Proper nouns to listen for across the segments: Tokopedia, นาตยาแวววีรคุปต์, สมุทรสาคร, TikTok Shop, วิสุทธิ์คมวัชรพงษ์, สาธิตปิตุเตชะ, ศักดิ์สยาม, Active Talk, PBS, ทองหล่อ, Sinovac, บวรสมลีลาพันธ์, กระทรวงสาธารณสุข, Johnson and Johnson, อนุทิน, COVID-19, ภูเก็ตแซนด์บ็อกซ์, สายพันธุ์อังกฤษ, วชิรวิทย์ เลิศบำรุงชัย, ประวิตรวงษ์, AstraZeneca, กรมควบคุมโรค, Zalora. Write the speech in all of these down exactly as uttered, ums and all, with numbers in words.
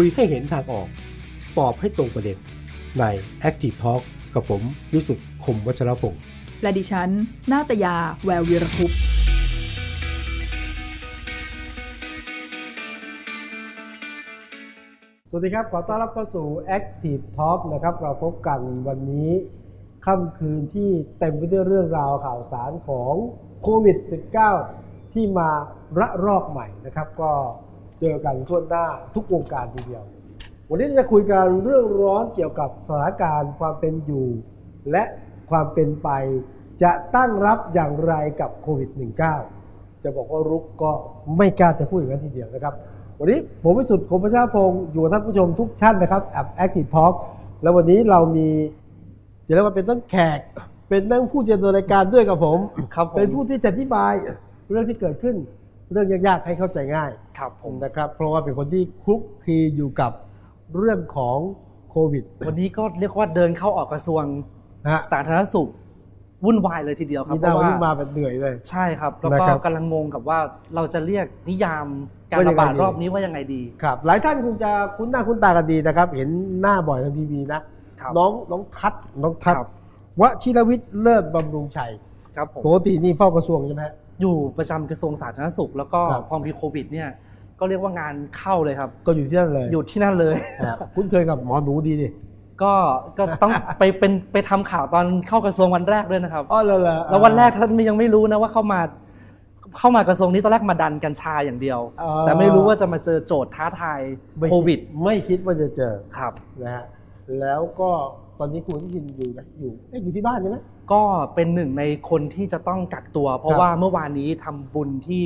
คุยให้เห็นทางออกตอบให้ตรงประเด็นใน Active Talk กับผมวิสุทธิ์คมวัชรพงษ์และดิฉันนาตยาแวววีรคุปต์สวัสดีครับขอต้อนรับเข้าสู่ Active Talk นะครับเราพบกันวันนี้ค่ำคืนที่เต็มไปด้วยเรื่องราวข่าวสารของโควิด สิบเก้า ที่มาระลอกใหม่นะครับก็เจอกันทั่วหน้าทุกวงการทีเดียววันนี้จะคุยกันเรื่องร้อนเกี่ยวกับสถานการณ์ความเป็นอยู่และความเป็นไปจะตั้งรับอย่างไรกับโควิด สิบเก้า จะบอกว่ารุกก็ไม่กล้าจะพูดอย่างนั้นทีเดียวนะครับวันนี้ผมวิสุทธิ์คมวัชรพงษ์อยู่กับท่านผู้ชมทุกท่านนะครับแอป Active Talk แล้ววันนี้เรามีเดี๋ยวเราเป็นทั้งแขกเป็นทั้งผู้จัดรายการด้วยกับผมเป็นผู้ที่จะอธิบายเรื่องที่เกิดขึ้นเรื่องยากๆให้เข้าใจง่ายครับผมนะครับเพราะว่าเป็นคนที่คลุกคลีอยู่กับเรื่องของโควิดวันนี้ก็เรียกว่าเดินเข้าออกกระทรวงสาธารณสุขวุ่นวายเลยทีเดียวครับเพราะว่ามาแบบเหนื่อยเลยใช่ครับแล้วก็กำลังงงกับว่าเราจะเรียกนิยามการระบาดรอบนี้ว่ายังไงดีครับหลายท่านคงจะคุ้นหน้าคุ้นตากันดีนะครับเห็นหน้าบ่อยทางทีวีนะน้องน้องทัศน์น้องทัศน์วชิรวิทย์เลิศบำรุงชัยครับผมปกตินี่เฝ้ากระทรวงใช่ไหมอยู่ประจำกระทรวงสาธารณสุขแล้วก็พอมีโควิดเนี่ยก็เรียกว่างานเข้าเลยครับก็อยู่ที่นั่นเลยอยู่ที่นั่นเลยคุ้นเคยกับหมอหนูดีดิก็ก็ต้องไปเป็นไปทำข่าวตอนเข้ากระทรวงวันแรกด้วยนะครับอ๋อแล้วแล้ววันแรกท่านยังไม่รู้นะว่าเข้ามาเข้ามากระทรวงนี้ตอนแรกมาดันกัญชาอย่างเดียวแต่ไม่รู้ว่าจะมาเจอโจทย์ท้าทายโควิดไม่คิดว่าจะเจอครับนะฮะแล้วก็ตอนนี้คุณที่ยินอยู่นะอยู่อยู่ที่บ้านใช่ไหมก็เป็นหนึ่งในคนที่จะต้องกักตัวเพราะว่าเมื่อวานนี้ทำบุญที่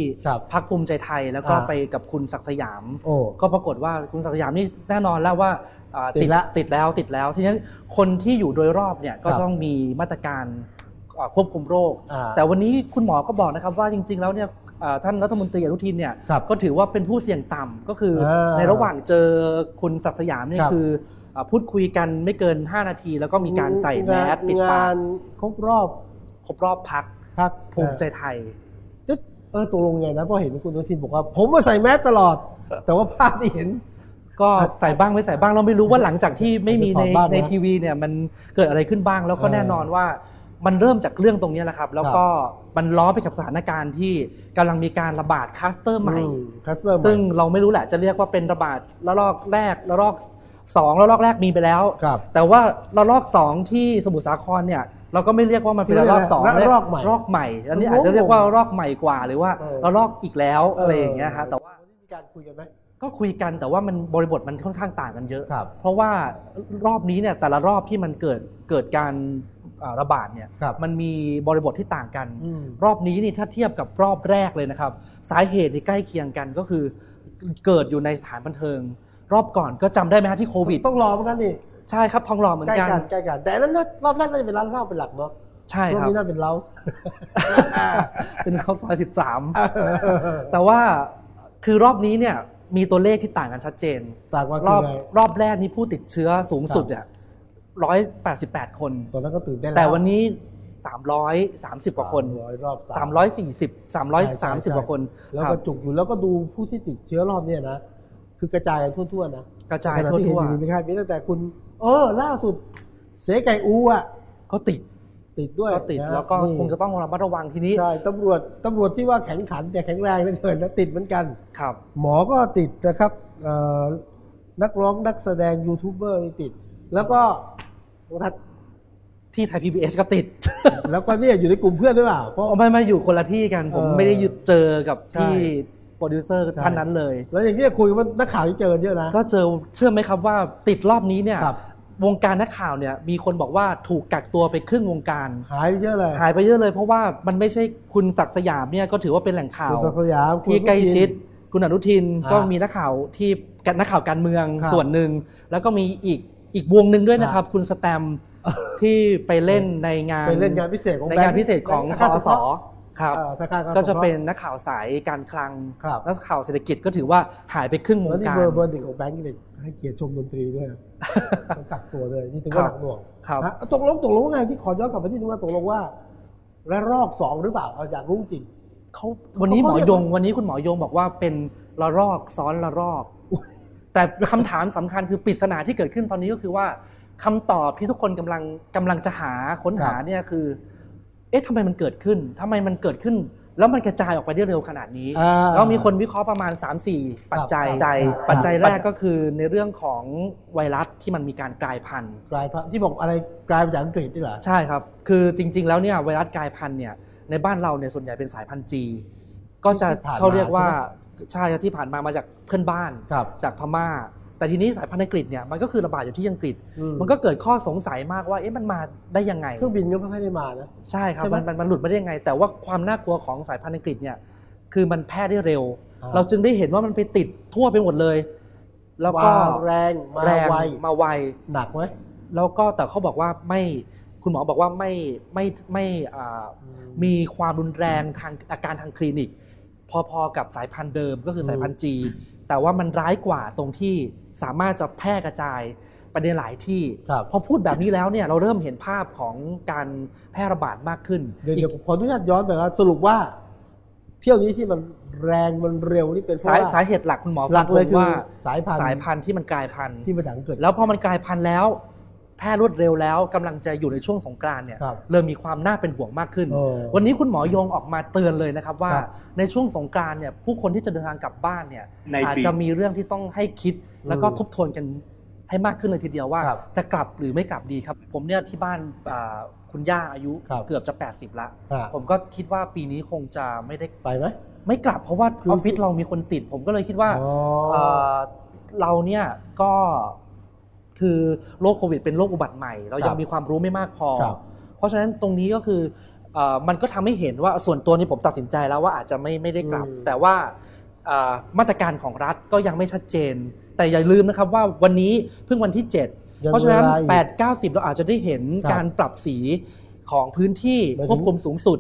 พรรคภูมิใจไทยแล้วก็ไปกับคุณศักดิ์สยามก็ปรากฏว่าคุณศักดิ์สยามนี่แน่นอนแล้วว่าติดแล้วติดแล้วติดแล้วทีนี้คนที่อยู่โดยรอบเนี่ยก็ต้องมีมาตรการควบคุมโรคแต่วันนี้คุณหมอก็บอกนะครับว่าจริงๆแล้วเนี่ยท่านรัฐมนตรีอนุทินเนี่ยก็ถือว่าเป็นผู้เสี่ยงต่ำก็คือในระหว่างเจอคุณศักดิ์สยามนี่คือพูดคุยกันไม่เกินห้านาทีแล้วก็มีการใส่แมสปิดปากครบรอบครบรอบพรรคพรรคภูมิใจไทยเออตกลงไงนะเพราะเห็นคุณอนุทินบอกว่าผมมาใส่แมสตลอดแต่ว่าภาพที่เห็นก็ใส่บ้างไม่ใส่บ้างเราไม่รู้ว่าหลังจากที่ไม่มีในในทีวีเนี่ยมันเกิดอะไรขึ้นบ้างแล้วก็แน่นอนว่ามันเริ่มจากเรื่องตรงนี้แหละครับแล้วก็มันล้อไปกับสถานการณ์ที่กำลังมีการระบาดคลัสเตอร์ใหม่ซึ่งเราไม่รู้แหละจะเรียกว่าเป็นระบาดระลอกแรกระลอกสองระลอกแรกมีไปแล้วแต่ว่าระลอกสองที่สมุทรสาครเนี่ยเราก็ไม่เรียกว่ามันเป็นระลอกสองระลอกใหม่ระลอกใหม่อันนี้อาจจะเรียกว่าระลอกใหม่กว่าหรือว่าระลอกอีกแล้วอะไรอย่างเงี้ยครับแต่ว่ามีการคุยกันไหมก็คุยกันแต่ว่ามันบริบทมันค่อนข้างต่างกันเยอะเพราะว่ารอบนี้เนี่ยแต่ละรอบที่มันเกิดเกิดการระบาดเนี่ยมันมีบริบทที่ต่างกันรอบนี้นี่ถ้าเทียบกับรอบแรกเลยนะครับสาเหตุนี่ใกล้เคียงกันก็คือเกิดอยู่ในสถานบันเทิงรอบก่อนก็จำได้ไหมฮะที่โควิดต้องรอเหมือนกันดิใช่ครับทองรอเหมือนกันใกล้กันใกล้กันแต่นั้นรอบแรกน่าจะเป็นร้านเหล้าเป็นหลักเนาะใช่ครับรอบนี้น่าเป็นเล้าเป็นข้าวซอยสิบสามแต่ว่าคือรอบนี้เนี่ยมีตัวเลขที่ต่างกันชัดเจนต่างว่ารอบรอบแรกนี่ผู้ติดเชื้อสูงสุดเนี่ยหนึ่งร้อยแปดสิบแปดคนตอนนั้นก็ตื่นได้แล้วแต่วันนี้สามร้อยสามสิบกว่าคนรอบสามร้อยสี่สิบ สามร้อยสามสิบกว่าคนแล้วก็จุกอยู่แล้วก็ดูผู้ที่ติดเชื้อรอบเนี่ยนะคือกระจายกันทั่วๆนะกระจายทั่วๆมีครับมีตั้งแต่คุณเออล่าสุดเสไก่อูอ่ะเขาติดติดด้วยติดแล้วก็คงจะต้องระมัดระวังทีนี้ใช่ตำรวจตำรวจที่ว่าแข็งขันแต่แข็งแรงนั่นเองนะติดเหมือนกันครับหมอก็ติดนะครับนักร้องนักแสดงยูทูบเบอร์ติดแล้วก็ที่ไทย พี บี เอส ก็ติดแล้วก็เนี่ยอยู่ในกลุ่มเพื่อนด้วยเปล่าเพราะไม่ไม่อยู่คนละที่กันผมไม่ได้หยุดเจอกับที่โปรดิวเซอร์ท่านนั้นเลยแล้วอย่างที่คุยว่านักข่าวที่เจอเยอะนะก็เจอเชื่อไหมครับว่าติดรอบนี้เนี่ยวงการนักข่าวเนี่ยมีคนบอกว่าถูกกักตัวไปครึ่งวงการหายไปเยอะเลยหายไปเยอะเลยเพราะว่ามันไม่ใช่คุณศักดิ์สยามเนี่ยก็ถือว่าเป็นแหล่งข่าวที่ใกล้ชิดคุณอนุทินก็มีนักข่าวที่นักข่าวการเมืองส่วนหนึ่งแล้วก็มีอีกอีกวงหนึ่งด้วยนะครับคุณสแตมที่ไปเล่นในงานเล่นงานพิเศษของในงานพิเศษของทสครับก็จะเป็นนักข่าวสายการคลังนักข่าวเศรษฐกิจก็ถือว่าหายไปครึ่งวงการแล้วนี่เบอร์เบอร์หนึ่งของแบงค์นี่ให้เกียรติชมดนตรีด้วยต้องกักตัวเลยนี่ถึงว่าหนักหน่วงตกลงตกลงว่าไงที่ขอย้อนกลับไปที่นึงว่าตกลงว่าและรอบสองหรือเปล่าเอาอยากรู้จริงเขาวันนี้หมอยงวันนี้คุณหมอยงบอกว่าเป็นระลอกซ้อนระลอก แต่คำถามสำคัญคือปริศนาที่เกิดขึ้นตอนนี้ก็คือว่าคำตอบที่ทุกคนกำลังกำลังจะหาค้นหาเนี่ยคือเอ๊ะทำไมมันเกิดขึ้นทำไมมันเกิดขึ้นแล้วมันกระจายออกไปได้เร็วขนาดนี้แล้วมีคนวิเคราะห์ประมาณ สามถึงสี่ ปัจจัยปัจจัยแรกก็คือในเรื่องของไวรัสที่มันมีการกลายพันธุ์กลายพันธุ์ที่บอกอะไรกลายมาจากอังกฤษนี่เหรอใช่ครับคือจริงๆแล้วเนี่ยไวรัสกลายพันธุ์เนี่ยในบ้านเราเนี่ยส่วนใหญ่เป็นสายพันธุ์ G ก็จะเขาเรียกว่าใช่ที่ผ่านมามาจากเพื่อนบ้านจากพม่าแต่ทีนี้สายพันธุ์อังกฤษเนี่ยมันก็คือระบาดอยู่ที่อังกฤษมันก็เกิดข้อสงสัยมากว่าเอ๊ะมันมาได้ยังไงเครื่องบินก็ไม่ค่อยได้มานะใช่ครับมันมันหลุดมาได้ยังไงแต่ว่าความน่ากลัวของสายพันธุ์อังกฤษเนี่ยคือมันแพร่ได้เร็วเราจึงได้เห็นว่ามันไปติดทั่วไปหมดเลยแล้วก็แรงมาไวมาไวหนักไหมแล้วก็แต่เขาบอกว่าไม่คุณหมอบอกว่าไม่ไม่ไม่มีความรุนแรงทางอาการทางคลินิกพอๆกับสายพันธุ์เดิมก็คือสายพันธุ์ G แต่ว่ามันร้ายกว่าตรงที่สามารถจะแพร่กระจายไปในหลายที่พอพูดแบบนี้แล้วเนี่ยเราเริ่มเห็นภาพของการแพร่ระบาดมากขึ้นเดี๋ยวขออนุญาตย้อนไปว่าสรุปว่าเที่ยวนี้ที่มันแรงมันเร็วนี่เป็นสาสาเหตุหลักคุณหมอฟันธงว่าสายพันธุ์สายพันธุ์ที่มันกลายพันธุ์ที่มันดังเกิดแล้วพอมันกลายพันธุ์แล้วแพร่รวดเร็วแล้วกำลังจะอยู่ในช่วงสงกรานต์เนี่ยเริ่มมีความน่าเป็นห่วงมากขึ้นวันนี้คุณหมอยงออกมาเตือนเลยนะครับว่าในช่วงสงกรานต์เนี่ยผู้คนที่จะเดินทางกลับบ้านเนี่ยอาจจะมีเรื่องที่ต้องให้คิดแล้วก็ทบทวนกันให้มากขึ้นเลยทีเดียวว่าจะกลับหรือไม่กลับดีครับผมเนี่ยที่บ้านคุณย่าอายุเกือบจะแปดสิบแล้วผมก็คิดว่าปีนี้คงจะไม่ได้ไปไหมไม่กลับเพราะว่าออฟฟิศเรามีคนติดผมก็เลยคิดว่าเราเนี่ยก็คือโรคโควิดเป็นโรคอุบัติใหม่เรายังมีความรู้ไม่มากพอเพราะฉะนั้นตรงนี้ก็คือมันก็ทำให้เห็นว่าส่วนตัวนี้ผมตัดสินใจแล้วว่าอาจจะไม่ไม่ได้กลับแต่ว่ามาตรการของรัฐก็ยังไม่ชัดเจนแต่อย่าลืมนะครับว่าวันนี้เพิ่งวันที่เจ็ดเพราะฉะนั้นแปด เก้า สิบเราอาจจะได้เห็นการปรับสีของพื้นที่ควบคุมสูงสุด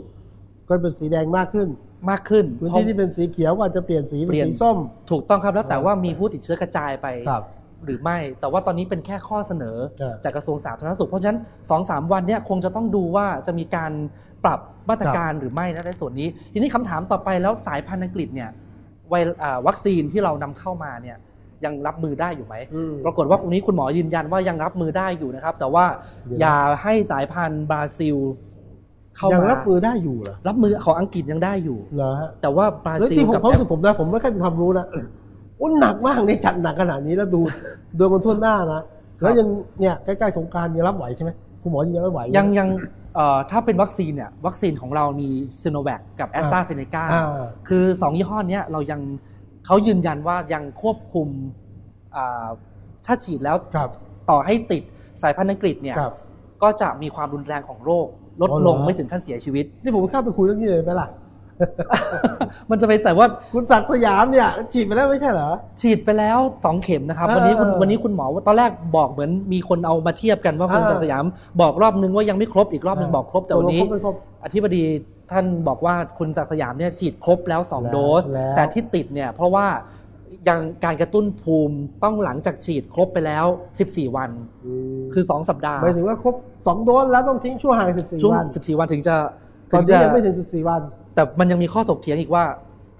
ก็เป็นสีแดงมากขึ้นมากขึ้นพื้นที่ที่เป็นสีเขียวอาจจะเปลี่ยนสีเป็นสีส้มถูกต้องครับแล้วแต่ว่ามีผู้ติดเชื้อกระจายไปหรือไม่แต่ว่าตอนนี้เป็นแค่ข้อเสนอจากกระทรวงสาธารณสุขเพราะฉะนั้น สองถึงสาม วันเนี่ยคงจะต้องดูว่าจะมีการปรับมาตรการหรือไม่นะในส่วนนี้ทีนี้คำถามต่อไปแล้วสายพันธุ์อังกฤษเนี่ยวัคซีนที่เรานำเข้ามาเนี่ยยังรับมือได้อยู่ไหมปรากฏว่าตรงนี้คุณหมอยืนยันว่ายังรับมือได้อยู่นะครับแต่ว่าอย่าให้สายพันธุ์บราซิลเข้ามายังรับมือได้อยู่เหรอรับมือของอังกฤษยังได้อยู่เหรอแต่ว่าบราซิลกับผมผมนะผมไม่ค่อยมีความรู้นะอุ้นหนักมากในจัดหนักขนาดนี้แล้วดูโดยมันทั่วหน้านะแล้วยังเนี่ยใกล้ๆสงกรานต์ยังรับไหวใช่ไหมคุณหมอยังไม่ไหวยังยังถ้าเป็นวัคซีนเนี่ยวัคซีนของเรามี Sinovac กับ AstraZeneca คือสองยี่ห้อนี้เรายังเขายืนยันว่ายังควบคุมถ้าฉีดแล้วต่อให้ติดสายพันธุ์อังกฤษเนี่ยก็จะมีความรุนแรงของโรคลดลงไม่ถึงขั้นเสียชีวิตนี่ผมข้ามไปคุยเรื่องนี้เลยไหมล่ะมันจะไปแต่ว่าคุณศักดิ์สยามเนี่ยฉีดไปแล้วไม่ใช่เหรอฉีดไปแล้วสองเข็มนะครับวันนี้วันนี้คุณหมอว่าตอนแรกบอกเหมือนมีคนเอามาเทียบกันว่าคุณศักดิ์สยามบอกรอบนึงว่ายังไม่ครบอีกรอบนึงบอกครบแต่วันนี้อธิบดีท่านบอกว่าคุณศักดิ์สยามเนี่ยฉีดครบแล้วสองโดสแต่ที่ติดเนี่ยเพราะว่ายังการกระตุ้นภูมิต้องหลังจากฉีดครบไปแล้วสิบสี่วันคือสองสัปดาห์หมายถึงว่าครบสองโดสแล้วต้องทิ้งช่วงห่างสิบสี่วันสิบสี่วันถึงจะตอนนี้ยังไม่ถึงสิบสี่วันแต่มันยังมีข้อถกเถียงอีกว่า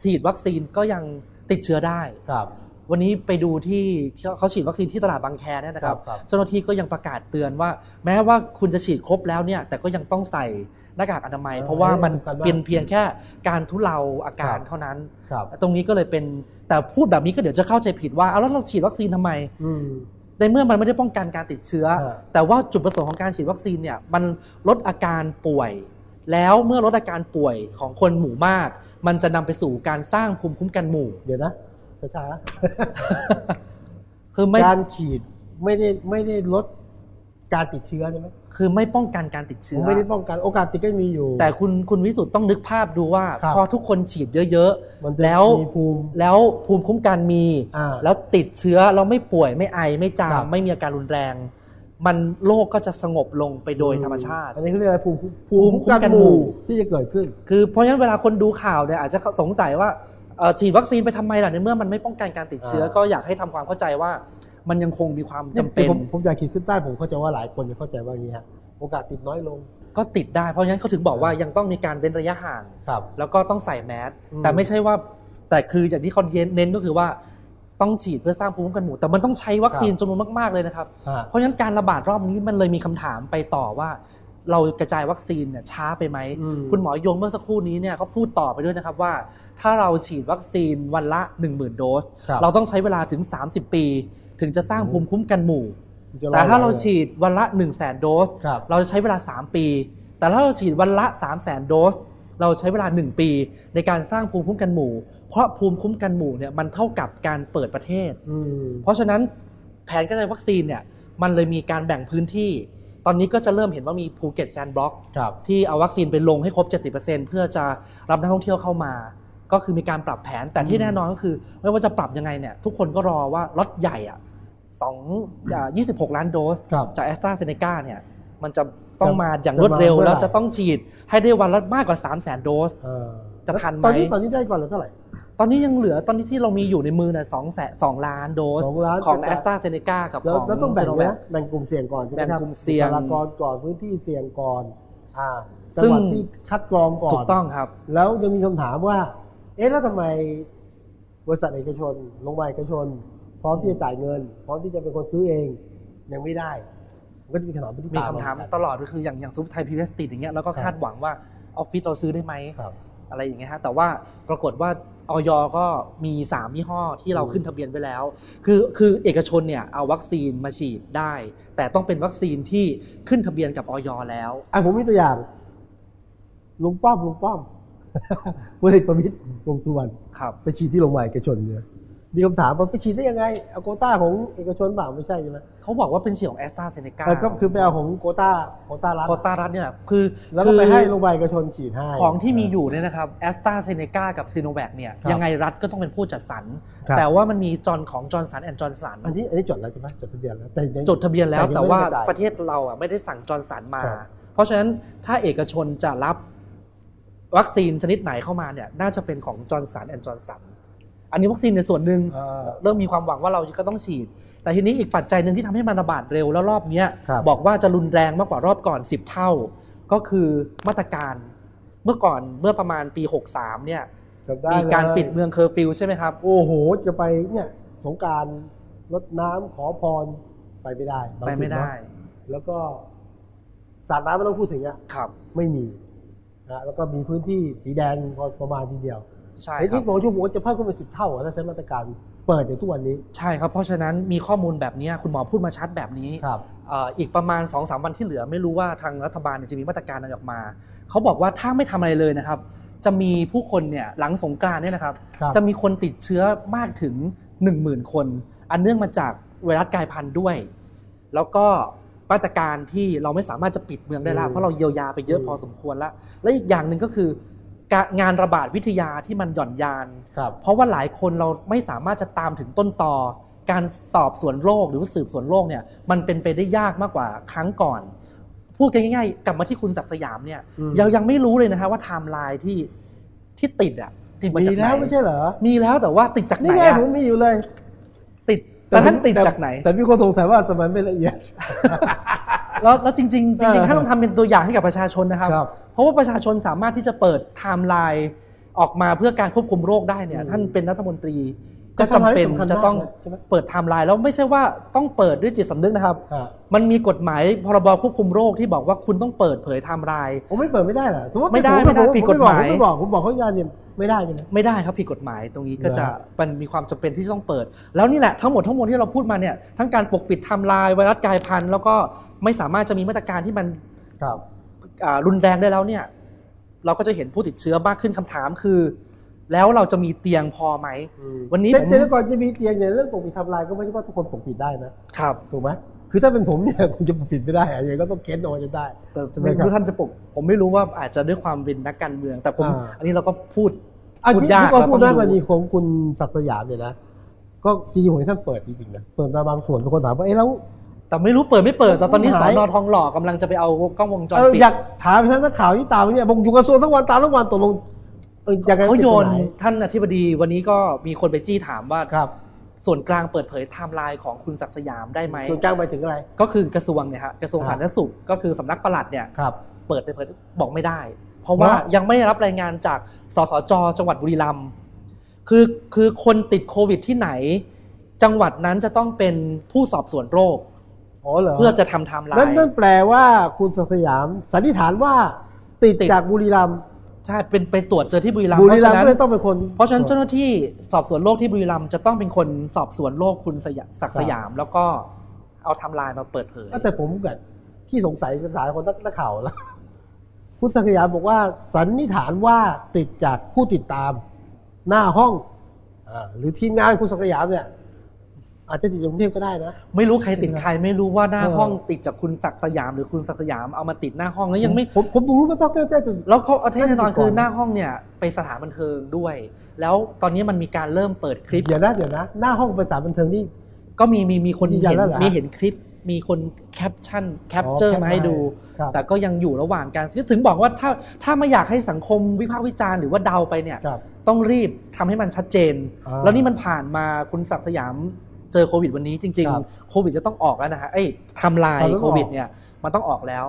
ฉีดวัคซีนก็ยังติดเชื้อได้ครับวันนี้ไปดูที่เขาฉีดวัคซีนที่ตลาดบางแคเนี่ยนะครับเจ้าหน้าที่ก็ยังประกาศเตือนว่าแม้ว่าคุณจะฉีดครบแล้วเนี่ยแต่ก็ยังต้องใส่หน้ากากอนามัยเพราะว่ามันเป็นเพียงแค่การทุเลาอาการเท่านั้นตรงนี้ก็เลยเป็นแต่พูดแบบนี้ก็เดี๋ยวจะเข้าใจผิดว่าเอาแล้วเราฉีดวัคซีนทำไมในเมื่อมันไม่ได้ป้องกันการติดเชื้อแต่ว่าจุดประสงค์ของการฉีดวัคซีนเนี่ยมันลดอาการป่วยแล้วเมื่อลดอาการป่วยของคนหมู่มากมันจะนำไปสู่การสร้างภูมิคุ้มกันหมู่เดี๋ยวนะช้าๆคือไม่การฉีดไม่ได้ไม่ได้ลดการติดเชื้อใช่ไหมคือไม่ป้องกันการติดเชื้อไม่ได้ป้องกันโอกาสติดก็มีอยู่แต่คุณคุณวิสุทธ์ต้องนึกภาพดูว่าพอทุกคนฉีดเยอะๆแล้วแล้วภูมิคุ้มกันมีแล้วติดเชื้อเราไม่ป่วยไม่ไอไม่จามไม่มีอาการรุนแรงมันโลกก็จะสงบลงไปโดยธรรมชาติอันนี้คือเรียกอะไรภูมิคุ้มกันหมู่ที่จะเกิดขึ้นคือเพราะฉะนั้นเวลาคนดูข่าวเนี่ยอาจจะสงสัยว่าฉีดวัคซีนไปทำไมล่ะในเมื่อมันไม่ป้องกันการติดเชื้อก็อยากให้ทำความเข้าใจว่ามันยังคงมีความจำเป็นผมอยากขีดเส้นใต้ผมเข้าใจว่าหลายคนจะเข้าใจว่าอย่างนี้ฮะโอกาสติดน้อยลงก็ติดได้เพราะฉะนั้นเขาถึงบอกว่ายังต้องมีการเว้นระยะห่างแล้วก็ต้องใส่แมสแต่ไม่ใช่ว่าแต่คืออย่างที่เขาเน้นก็คือว่า ต้องฉีดเพื่อสร้างภูมิคุ้มกันหมู่แต่มันต้องใช้วัคซีนจำนวนมากๆเลยนะครับเพราะฉะนั้นการระบาดรอบนี้มันเลยมีคำถามไปต่อว่าเรากระจายวัคซีนเนี่ยช้าไปไหมคุณหมอยงเมื่อสักครู่นี้เนี่ยเขาพูดต่อไปด้วยนะครับว่าถ้าเราฉีดวัคซีนวันละ หนึ่งหมื่น โดสเราต้องใช้เวลาถึงสามสิบปีถึงจะสร้างภูมิคุ้มกันหมู่แต่ถ้าเราฉีดวันละ หนึ่งแสน โดสเราจะใช้เวลาสามปีแต่ถ้าเราฉีดวันละ สามแสน โดสเราใช้เวลาหนึ่งปีในการสร้างภูมิคุ้มกันหมู่เพราะภูมิคุ้มกันหมู่เนี่ยมันเท่ากับการเปิดประเทศเพราะฉะนั้นแผนกระจายวัคซีนเนี่ยมันเลยมีการแบ่งพื้นที่ตอนนี้ก็จะเริ่มเห็นว่ามีภูเก็ตแซนด์บ็อกซ์ที่เอาวัคซีนไปลงให้ครบ เจ็ดสิบเปอร์เซ็นต์ เพื่อจะรับนักท่องเที่ยวเข้ามาก็คือมีการปรับแผนแต่ที่แน่นอนก็คือไม่ว่าจะปรับยังไงเนี่ยทุกคนก็รอว่าล็อตใหญ่อ่ะยี่สิบหกล้านโดสจาก AstraZeneca เนี่ยมันจะต้องมาอย่างรวดเร็วแล้วจะต้องฉีดให้ได้วันละมากกว่า สามแสนโดสจะทันไหมตอนนี้ตอนนี้ได้ก่อนเหลือเท่าไหร่ตอนนี้ยังเหลือตอนนี้ที่เรามีอยู่ในมือน่ะสองแสนสองล้านโดสของ AstraZeneca กับของ Sinovac ต้องแบ่งนะแบ่งกลุ่มเสี่ยงก่อนแบ่งกลุ่มเสี่ยงก่อนก่อนพื้นที่เสี่ยงก่อนอ่าจังหวัดที่คัดกรองก่อนถูกต้องครับแล้วยังมีคำถามว่าเอ๊ะแล้วทำไมบริษัทเอกชนโรงพยาบาลเอกชนพร้อมที่จะจ่ายเงินพร้อมที่จะเป็นคนซื้อเองยังไม่ได้ก็มีคำถามมีคำถามตลอดก็คืออย่างอย่างซุปไทยพีบีเอสติดอย่างเงี้ยแล้วก็คาดหวังว่าออฟฟิศเราซื้อได้ไหมอะไรอย่างเงี้ยฮะแต่ว่าปรากฏว่าอย.ก็มีสามยี่ห้อที่เราขึ้นทะเบียนไว้แล้วคือคือเอกชนเนี่ยเอาวัคซีนมาฉีดได้แต่ต้องเป็นวัคซีนที่ขึ้นทะเบียนกับอย.แล้วอ่ะผมมีตัวอย่างลุงป้อมลุงป้อมพลเอกประวิตรวงษ์สุวรรณครับไปฉีดที่โรงพยาบาลเอกชนเนี่ยมีคำถามว่าไปฉีดได้ยังไงเอาโควต้าของเอกชนเปล่าไม่ใช่ใช่มั้ยเขาบอกว่าเป็นฉีดของ AstraZeneca ก็คือไปเอาของโควต้าโควต้ารัฐโควต้ารัฐเนี่ยคือแล้วก็ไปให้โรงพยาบาลเอกชนฉีดให้ของที่มีอยู่เนี่ยนะครับ AstraZeneca กับ Sinovac เนี่ยยังไงรัฐก็ต้องเป็นผู้จัดสรรแต่ว่ามันมีจอนของ Johnson แอนด์ Johnson อันนี้อันนี้จดแล้วใช่มั้ยจดทะเบียนแล้วแต่จดทะเบียนแล้วแต่ว่าประเทศเราอ่ะไม่ได้สั่ง Johnson มาเพราะฉะนั้นถ้าเอกชนจะรับวัคซีนชนิดไหนเข้ามาเนี่ยน่าจะเป็นของ Johnson แอนด์ Johnsonอันนี้วัคซีนในส่วนหนึ่งเริ่มมีความหวังว่าเราก็ต้องฉีดแต่ทีนี้อีกปัจจัยหนึ่งที่ทำให้มันระบาดเร็วแล้วรอบนี้บอกว่าจะรุนแรงมากกว่ารอบก่อนสิบเท่าก็คือมาตรการเมื่อก่อนเมื่อประมาณปีหกสามเนี่ยมีการปิดเมืองเคอร์ฟิวใช่ไหมครับโอ้โหจะไปเนี่ยสงกรานต์รดน้ำขอพรไปไม่ได้ไปไม่ได้แล้วก็สาดน้ำไม่ต้องพูดถึงอ่ะไม่มีนะแล้วก็มีพื้นที่สีแดงพอประมาณทีเดียวใช่ครับที่บอกอยู่ว่าจะเพิ่มขึ้นเป็นสิบเท่าแล้วใช้มาตรการเปิดอย่างทุกวันนี้ใช่ครับเพราะฉะนั้นมีข้อมูลแบบนี้คุณหมอพูดมาชัดแบบนี้อีกประมาณ สองสามวันที่เหลือไม่รู้ว่าทางรัฐบาลจะมีมาตรการอะไรออกมาเขาบอกว่าถ้าไม่ทำอะไรเลยนะครับจะมีผู้คนเนี่ยหลังสงกรานต์เนี่ยนะครับจะมีคนติดเชื้อมากถึง หนึ่งหมื่นคนอันเนื่องมาจากไวรัสกลายพันธุ์ด้วยแล้วก็มาตรการที่เราไม่สามารถจะปิดเมืองได้แล้วเพราะเราเยียวยาไปเยอะพอสมควรแล้วและอีกอย่างนึงก็คืองานระบาดวิทยาที่มันหย่อนยานเพราะว่าหลายคนเราไม่สามารถจะตามถึงต้นตอการสอบสวนโรคหรือสืบสวนโรคเนี่ยมันเป็นไปได้ยากมากกว่าครั้งก่อนพูดง่ายๆกลับมาที่คุณศักดิ์สยามเนี่ยเรายังไม่รู้เลยนะฮะว่าไทม์ไลน์ที่ที่ติดอ่ะติดมาจากไหนมีแล้วไม่ใช่เหรอมีแล้วแต่ว่าติดจากไหนนี่ไงผมมีอยู่เลยติดแต่ท่านติดจากไหนแต่มีคนสงสัยว่าทำไมไม่ละเอียดแล้วจริงๆจริงๆท่านต้องทำเป็นตัวอย่างให้กับประชาชนนะครับเพราะว่าประชาชนสามารถที่จะเปิดไทม์ไลน์ออกมาเพื่อการควบคุมโรคได้เนี่ยท่านเป็นรัฐมนตรีก็จำเป็นจะต้องเปิดไทม์ไลน์แล้วไม่ใช่ว่าต้องเปิดด้วยจิตสำนึกนะครับมันมีกฎหมายพรบควบคุมโรคที่บอกว่าคุณต้องเปิดเผยไทม์ไลน์ผมไม่เปิดไม่ได้เหรอไม่ได้ไม่ได้ผิดกฎหมายผมบอกผมบอกเขาญาติเนี่ยไม่ได้ใช่ไหมไม่ได้ครับผิดกฎหมายตรงนี้ก็จะมันมีความจำเป็นที่ต้องเปิดแล้วนี่แหละทั้งหมดทั้งมวลที่เราพูดมาเนี่ยทั้งการปกปิดไทม์ไลน์ไวรัสกลายพันธุ์แล้วก็ไม่สามารถจะมีมาตรการที่มันรุนแรงได้แล้วเนี่ยเราก็จะเห็นผู้ติดเชื้อมากขึ้นคำถามคือแล้วเราจะมีเตียงพอไหมวันนี้ผมเมื่อก่อนจะมีเตียงเนี่ยเรื่องปกปิดทำลายก็ไม่ใช่ว่าทุกคนปกปิดได้นะครับถูกไหมคือถ้าเป็นผมเนี่ยคงจะปกปิดไม่ได้อะไรก็ต้องเค้นเอาจะได้แต่ไม่รู้ท่านจะปกผมไม่รู้ว่าอาจจะด้วยความเป็นนักการเมืองแต่ผมอันนี้เราก็พูดพูดยากเราต้องดูกรณีของคุณศักดิ์สยามเนี่ยนะก็จริงๆผมท่านเปิดจริงๆนะเปิดมาบางส่วนบางคนถามว่าเอ๊ะแล้วแต่ไม่รู้เปิดไม่เปิดแต่ตอนนี้สอนอทองหล่อกำลังจะไปเอากล้องวงจรปิดอยากถามท่านนักข่าวที่ตามเนี่ยบงอยู่กระทรวงทั้งวันตามทั้งวันตกลงเขาโยนท่านอธิบดีวันนี้ก็มีคนไปจี้ถามว่าส่วนกลางเปิดเผยไทม์ไลน์ของคุณศักดิ์สยามได้ไหมส่วนกลางไปถึงอะไรก็คือกระทรวงเนี่ยฮะกระทรวงสาธารณสุขก็คือสำนักปลัดเนี่ยเปิดไปเปิดบอกไม่ได้เพราะว่ายังไม่ได้รับรายงานจากสสจ.จังหวัดบุรีรัมย์คือคือคนติดโควิดที่ไหน จังหวัดนั้นจะต้องเป็นผู้สอบสวนโรคเพื่อจะทำไทม์ไลน์นั่นแปลว่าคุณศักดิ์สยามสันนิษฐานว่าติดจากบุรีรัมย์ใช่เป็นไปตรวจเจอที่บุรีรัมย์บุรีรัมย์ไม่ต้องเป็นคนเพราะฉะนั้นเจ้าหน้าที่สอบสวนโรคที่บุรีรัมย์จะต้องเป็นคนสอบสวนโรคคุณศักดิ์สยามแล้วก็เอาไทม์ไลน์มาเปิดเผยแต่ผมกับที่สงสัยสายคนนักข่าวแล้วคุณศักดิ์สยามบอกว่าสันนิษฐานว่าติดจากผู้ติดตามหน้าห้องหรือทีมงานคุณศักดิ์สยามเนี่ยอาจจะติดจากกรุงเทพก็ได้นะไม่รู้ใครติดใครไม่รู้ว่าหน้าห้องติดจากคุณศักดิ์สยามหรือคุณศักดิ์สยามเอามาติดหน้าห้องแล้วยังไม่ผมผมดูรู้ว่าต้องแก้แก้ถึงแล้วเขาเอาแน่นอนคือหน้าห้องเนี่ยไปสถานบันเทิงด้วยแล้วตอนนี้มันมีการเริ่มเปิดคลิปเดี๋ยวนะเดี๋ยวนะหน้าห้องไปสถานบันเทิงนี่ก็มีมีมีคนเห็นมีเห็นคลิปมีคนแคปชั่นแคปเจอร์มาให้ดูแต่ก็ยังอยู่ระหว่างการถึงบอกว่าถ้าถ้าไม่อยากให้สังคมวิพากษ์วิจารณ์หรือว่าเดาไปเนี่ยต้องรีบทำให้มันชัดเจนแล้วนี่มันผ่านมาคุณศักดิ์สยามเจอโควิดวันนี้จริงๆโควิดจะต้องออกแล้วนะฮะไอ้ไทม์ไลน์โควิดเนี่ยมันต้องออกแล้ว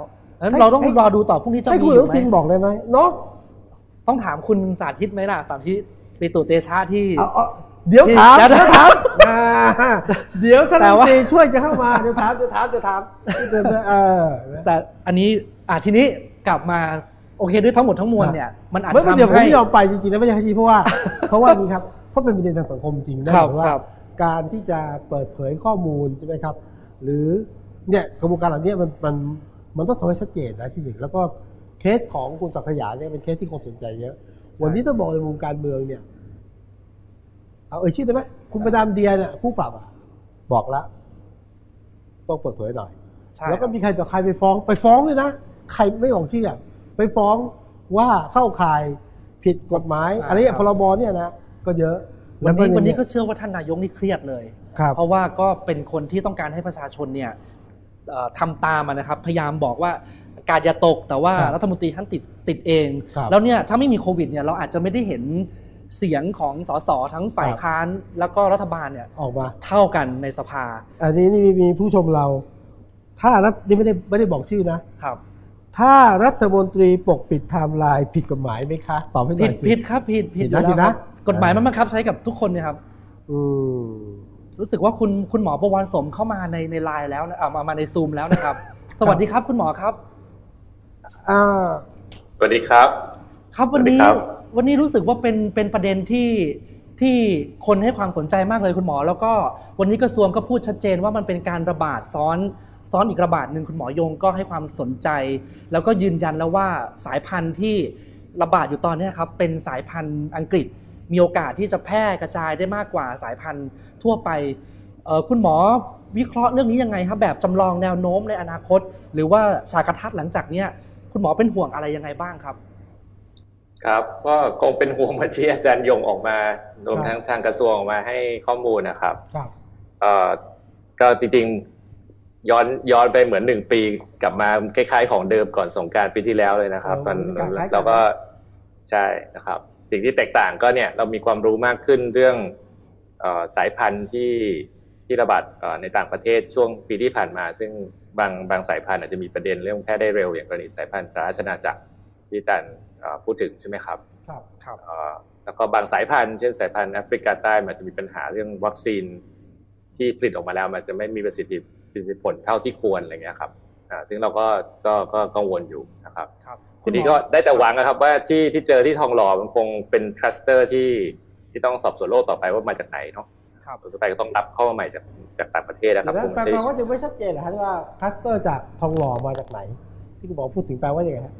งั้นเราต้องรอดูต่อพรุ่งนี้จะมีมั้ยให้คุณพิงบอกได้มั้ยเนาะต้องถามคุณสาธิตมั้ยล่ะสาธิตปิตุเตชะที่เดี๋ยวถามเดี๋ยวถามเดี๋ยวท่านรัฐมนตรีช่วยจะเข้ามาเดี๋ยวถามจะถามจะถามเออแต่อันนี้อ่ะทีนี้กลับมาโอเคด้วยทั้งหมดทั้งมวลเนี่ยมันอาจจะทำให้เดี๋ยวผมยอมไปจริงๆนะไม่ใช่ทีเพราะว่าเพราะว่านี่ครับเพราะเป็นประเด็นทางสังคมจริงนะว่าการที่จะเปิดเผยข้อมูลใช่ไหมครับหรือเนี่ยกระบวนการเหล่านี้มันมันมันต้องทำให้ชัดเจนนะที่หนึ่งแล้วก็เคสของคุณศักดิ์สยามเนี่ยเป็นเคสที่คนสนใจเยอะวันนี้ต้องบอกในวงการเมืองเนี่ยเอาเอ่ยชื่อได้ไหมคุณประดามเดียเนี่ยคู่ปรับอ่ะบอกแล้วต้องเปิดเผยหน่อยแล้วก็มีใครต่อใครไปฟ้องไปฟ้องเลยนะใครไม่ออกชื่อไปฟ้องว่าเข้าข่ายผิดกฎหมายอะไรอย่างพรบเนี่ยนะก็เยอะวันนี้วันนี้ก็เชื่อว่าท่านนายกนี่เครียดเลยเพราะว่าก็เป็นคนที่ต้องการให้ประชาชนเนี่ยทำตามนะครับพยายามบอกว่าการอย่าตกแต่ว่ารัฐมนตรีท่านติดติดเองแล้วเนี่ยถ้าไม่มีโควิดเนี่ยเราอาจจะไม่ได้เห็นเสียงของสสทั้งฝ่ายค้านแล้วก็รัฐบาลเนี่ยออกมาเท่ากันในสภาอันนี้นี่มีผู้ชมเราถ้ารัฐนี่ไม่ได้ไม่ได้บอกชื่อนะครับถ้ารัฐมนตรีปกปิดไทม์ไลน์ผิดกฎหมายไหมคะตอบให้หน่อยสิผิดครับผิดผิดนะกฎหมายมันบังคับใช้กับทุกคนเนี่ยครับรู้สึกว่าคุณคุณหมอประวันสมเข้ามาในในไลน์แล้วนะเอามามาในซูมแล้วนะครับสวัสดีครับคุณหมอครับสวัสดีครับครับวันนี้วันนี้รู้สึกว่าเป็นเป็นประเด็นที่ที่คนให้ความสนใจมากเลยคุณหมอแล้วก็วันนี้กระทรวงก็พูดชัดเจนว่ามันเป็นการระบาดซ้อนซ้อนอีกระบาดนึงคุณหมอยงก็ให้ความสนใจแล้วก็ยืนยันแล้วว่าสายพันธุ์ที่ระบาดอยู่ตอนนี้ครับเป็นสายพันธุ์อังกฤษมีโอกาสที่จะแพร่กระจายได้มากกว่าสายพันธุ์ทั่วไปคุณหมอวิเคราะห์เรื่องนี้ยังไงครับแบบจำลองแนวโน้มในอนาคตหรือว่าฉากทัศน์หลังจากนี้คุณหมอเป็นห่วงอะไรยังไงบ้างครับครับก็คงเป็นห่วงเหมือนที่อาจารย์ยงออกมารวมทั้งทางกระทรวงออกมาให้ข้อมูลนะครับก็จริงๆย้อนย้อนไปเหมือนหนึ่งปีกลับมาคล้ายๆของเดิมก่อนสงกรานต์ปีที่แล้วเลยนะครับตอนเราก็ใช่นะครับสิ่งที่แตกต่างก็เนี่ยเรามีความรู้มากขึ้นเรื่องเอ่อสายพันธุ์ที่ที่ระบาดเอ่อในต่างประเทศช่วงปีที่ผ่านมาซึ่งบางบางสายพันธุ์อาจจะมีประเด็นเรื่องแพร่ได้เร็วอย่างกรณีสายพันธุ์สหราชอาณาจักรที่อาจารย์เอ่อพูดถึงใช่มั้ยครับครับครับเอ่อแล้วก็บางสายพันธุ์เช่นสายพันธุ์แอฟริกาใต้มันจะมีปัญหาเรื่องวัคซีนที่ผลิตออกมาแล้วมันจะไม่มีประสิทธิผลเท่าที่ควรอะไรเงี้ยครับอ่าซึ่งเราก็ก็ก็กังวลอยู่นะครับครับทีนี้ก็ได้แต่หวังนะครับว่าที่ที่เจอที่ทองหล่อมันคงเป็นคลัสเตอร์ที่ที่ต้องสอบสวนโรคต่อไปว่ามาจากไหนเนาะครับต่อไปก็ต้องรับเข้ามาใหม่จากจากต่างประเทศนะครับผมใช่ว่าจะไม่ชัดเจนเหรอฮะว่าคลัสเตอร์จากทองหล่อมาจากไหนที่คุณหมอพูดถึงแปลว่ายังไงฮะ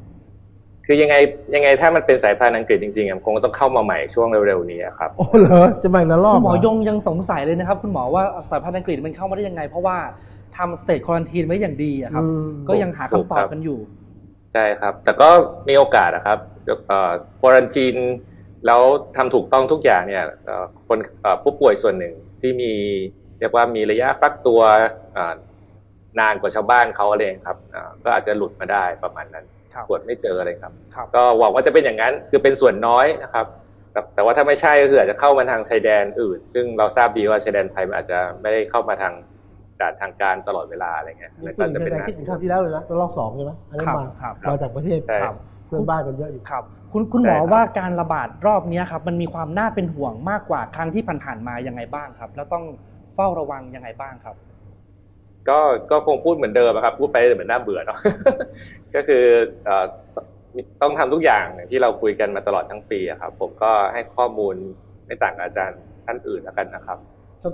คือยังไงยังไงถ้ามันเป็นสายพันธุ์อังกฤษจริงๆคงต้องเข้ามาใหม่ช่วงเร็วๆนี้ครับโอ้เหรอจะมาอีกละรอบคุณหมอยงยังสงสัยเลยนะครับคุณหมอว่าสายพันธุ์อังกฤษมันเข้ามาได้ยังไงเพราะว่าทำสเตจควอรันทีนไว้อย่างดีอะครับก็ยังหาคำตอบกันอยู่ใช่ครับแต่ก็มีโอกาสนะครับควอรันทีนแล้วทำถูกต้องทุกอย่างเนี่ยคนผู้ป่วยส่วนหนึ่งที่มีเรียกว่ามีระยะฟักตัวนานกว่าชาวบ้านเขาอะไรครับก็อาจจะหลุดมาได้ประมาณนั้นตรวจไม่เจออะไรครับก็หวังว่าจะเป็นอย่างนั้นคือเป็นส่วนน้อยนะครับแต่ว่าถ้าไม่ใช่ก็คืออาจจะเข้ามาทางชายแดนอื่นซึ่งเราทราบดีว่าชายแดนไทยอาจจะไม่ได้เข้ามาทางการทางการตลอดเวลาอะไรเงี้ยแล้วก็จะเป็นคิดถึงคราวที่แล้วเลยนะรอบสองใช่ไหมอันนั้นมามาจากประเทศเพื่อนบ้านกันเยอะอยู่ครับคุณคุณหมอว่าการระบาดรอบนี้ครับมันมีความน่าเป็นห่วงมากกว่าครั้งที่ผ่านๆมายังไงบ้างครับแล้วต้อง เฝ้าระวังยังไงบ้างครับก็ก็คงพูดเหมือนเดิมครับพูดไปเหมือนน่าเบื่อเนาะก็คือต้องทำทุกอย่างที่เราคุยกันมาตลอดทั้งปีครับผมก็ให้ข้อมูลไม่ต่างอาจารย์ท่านอื่นแล้วกันนะครับ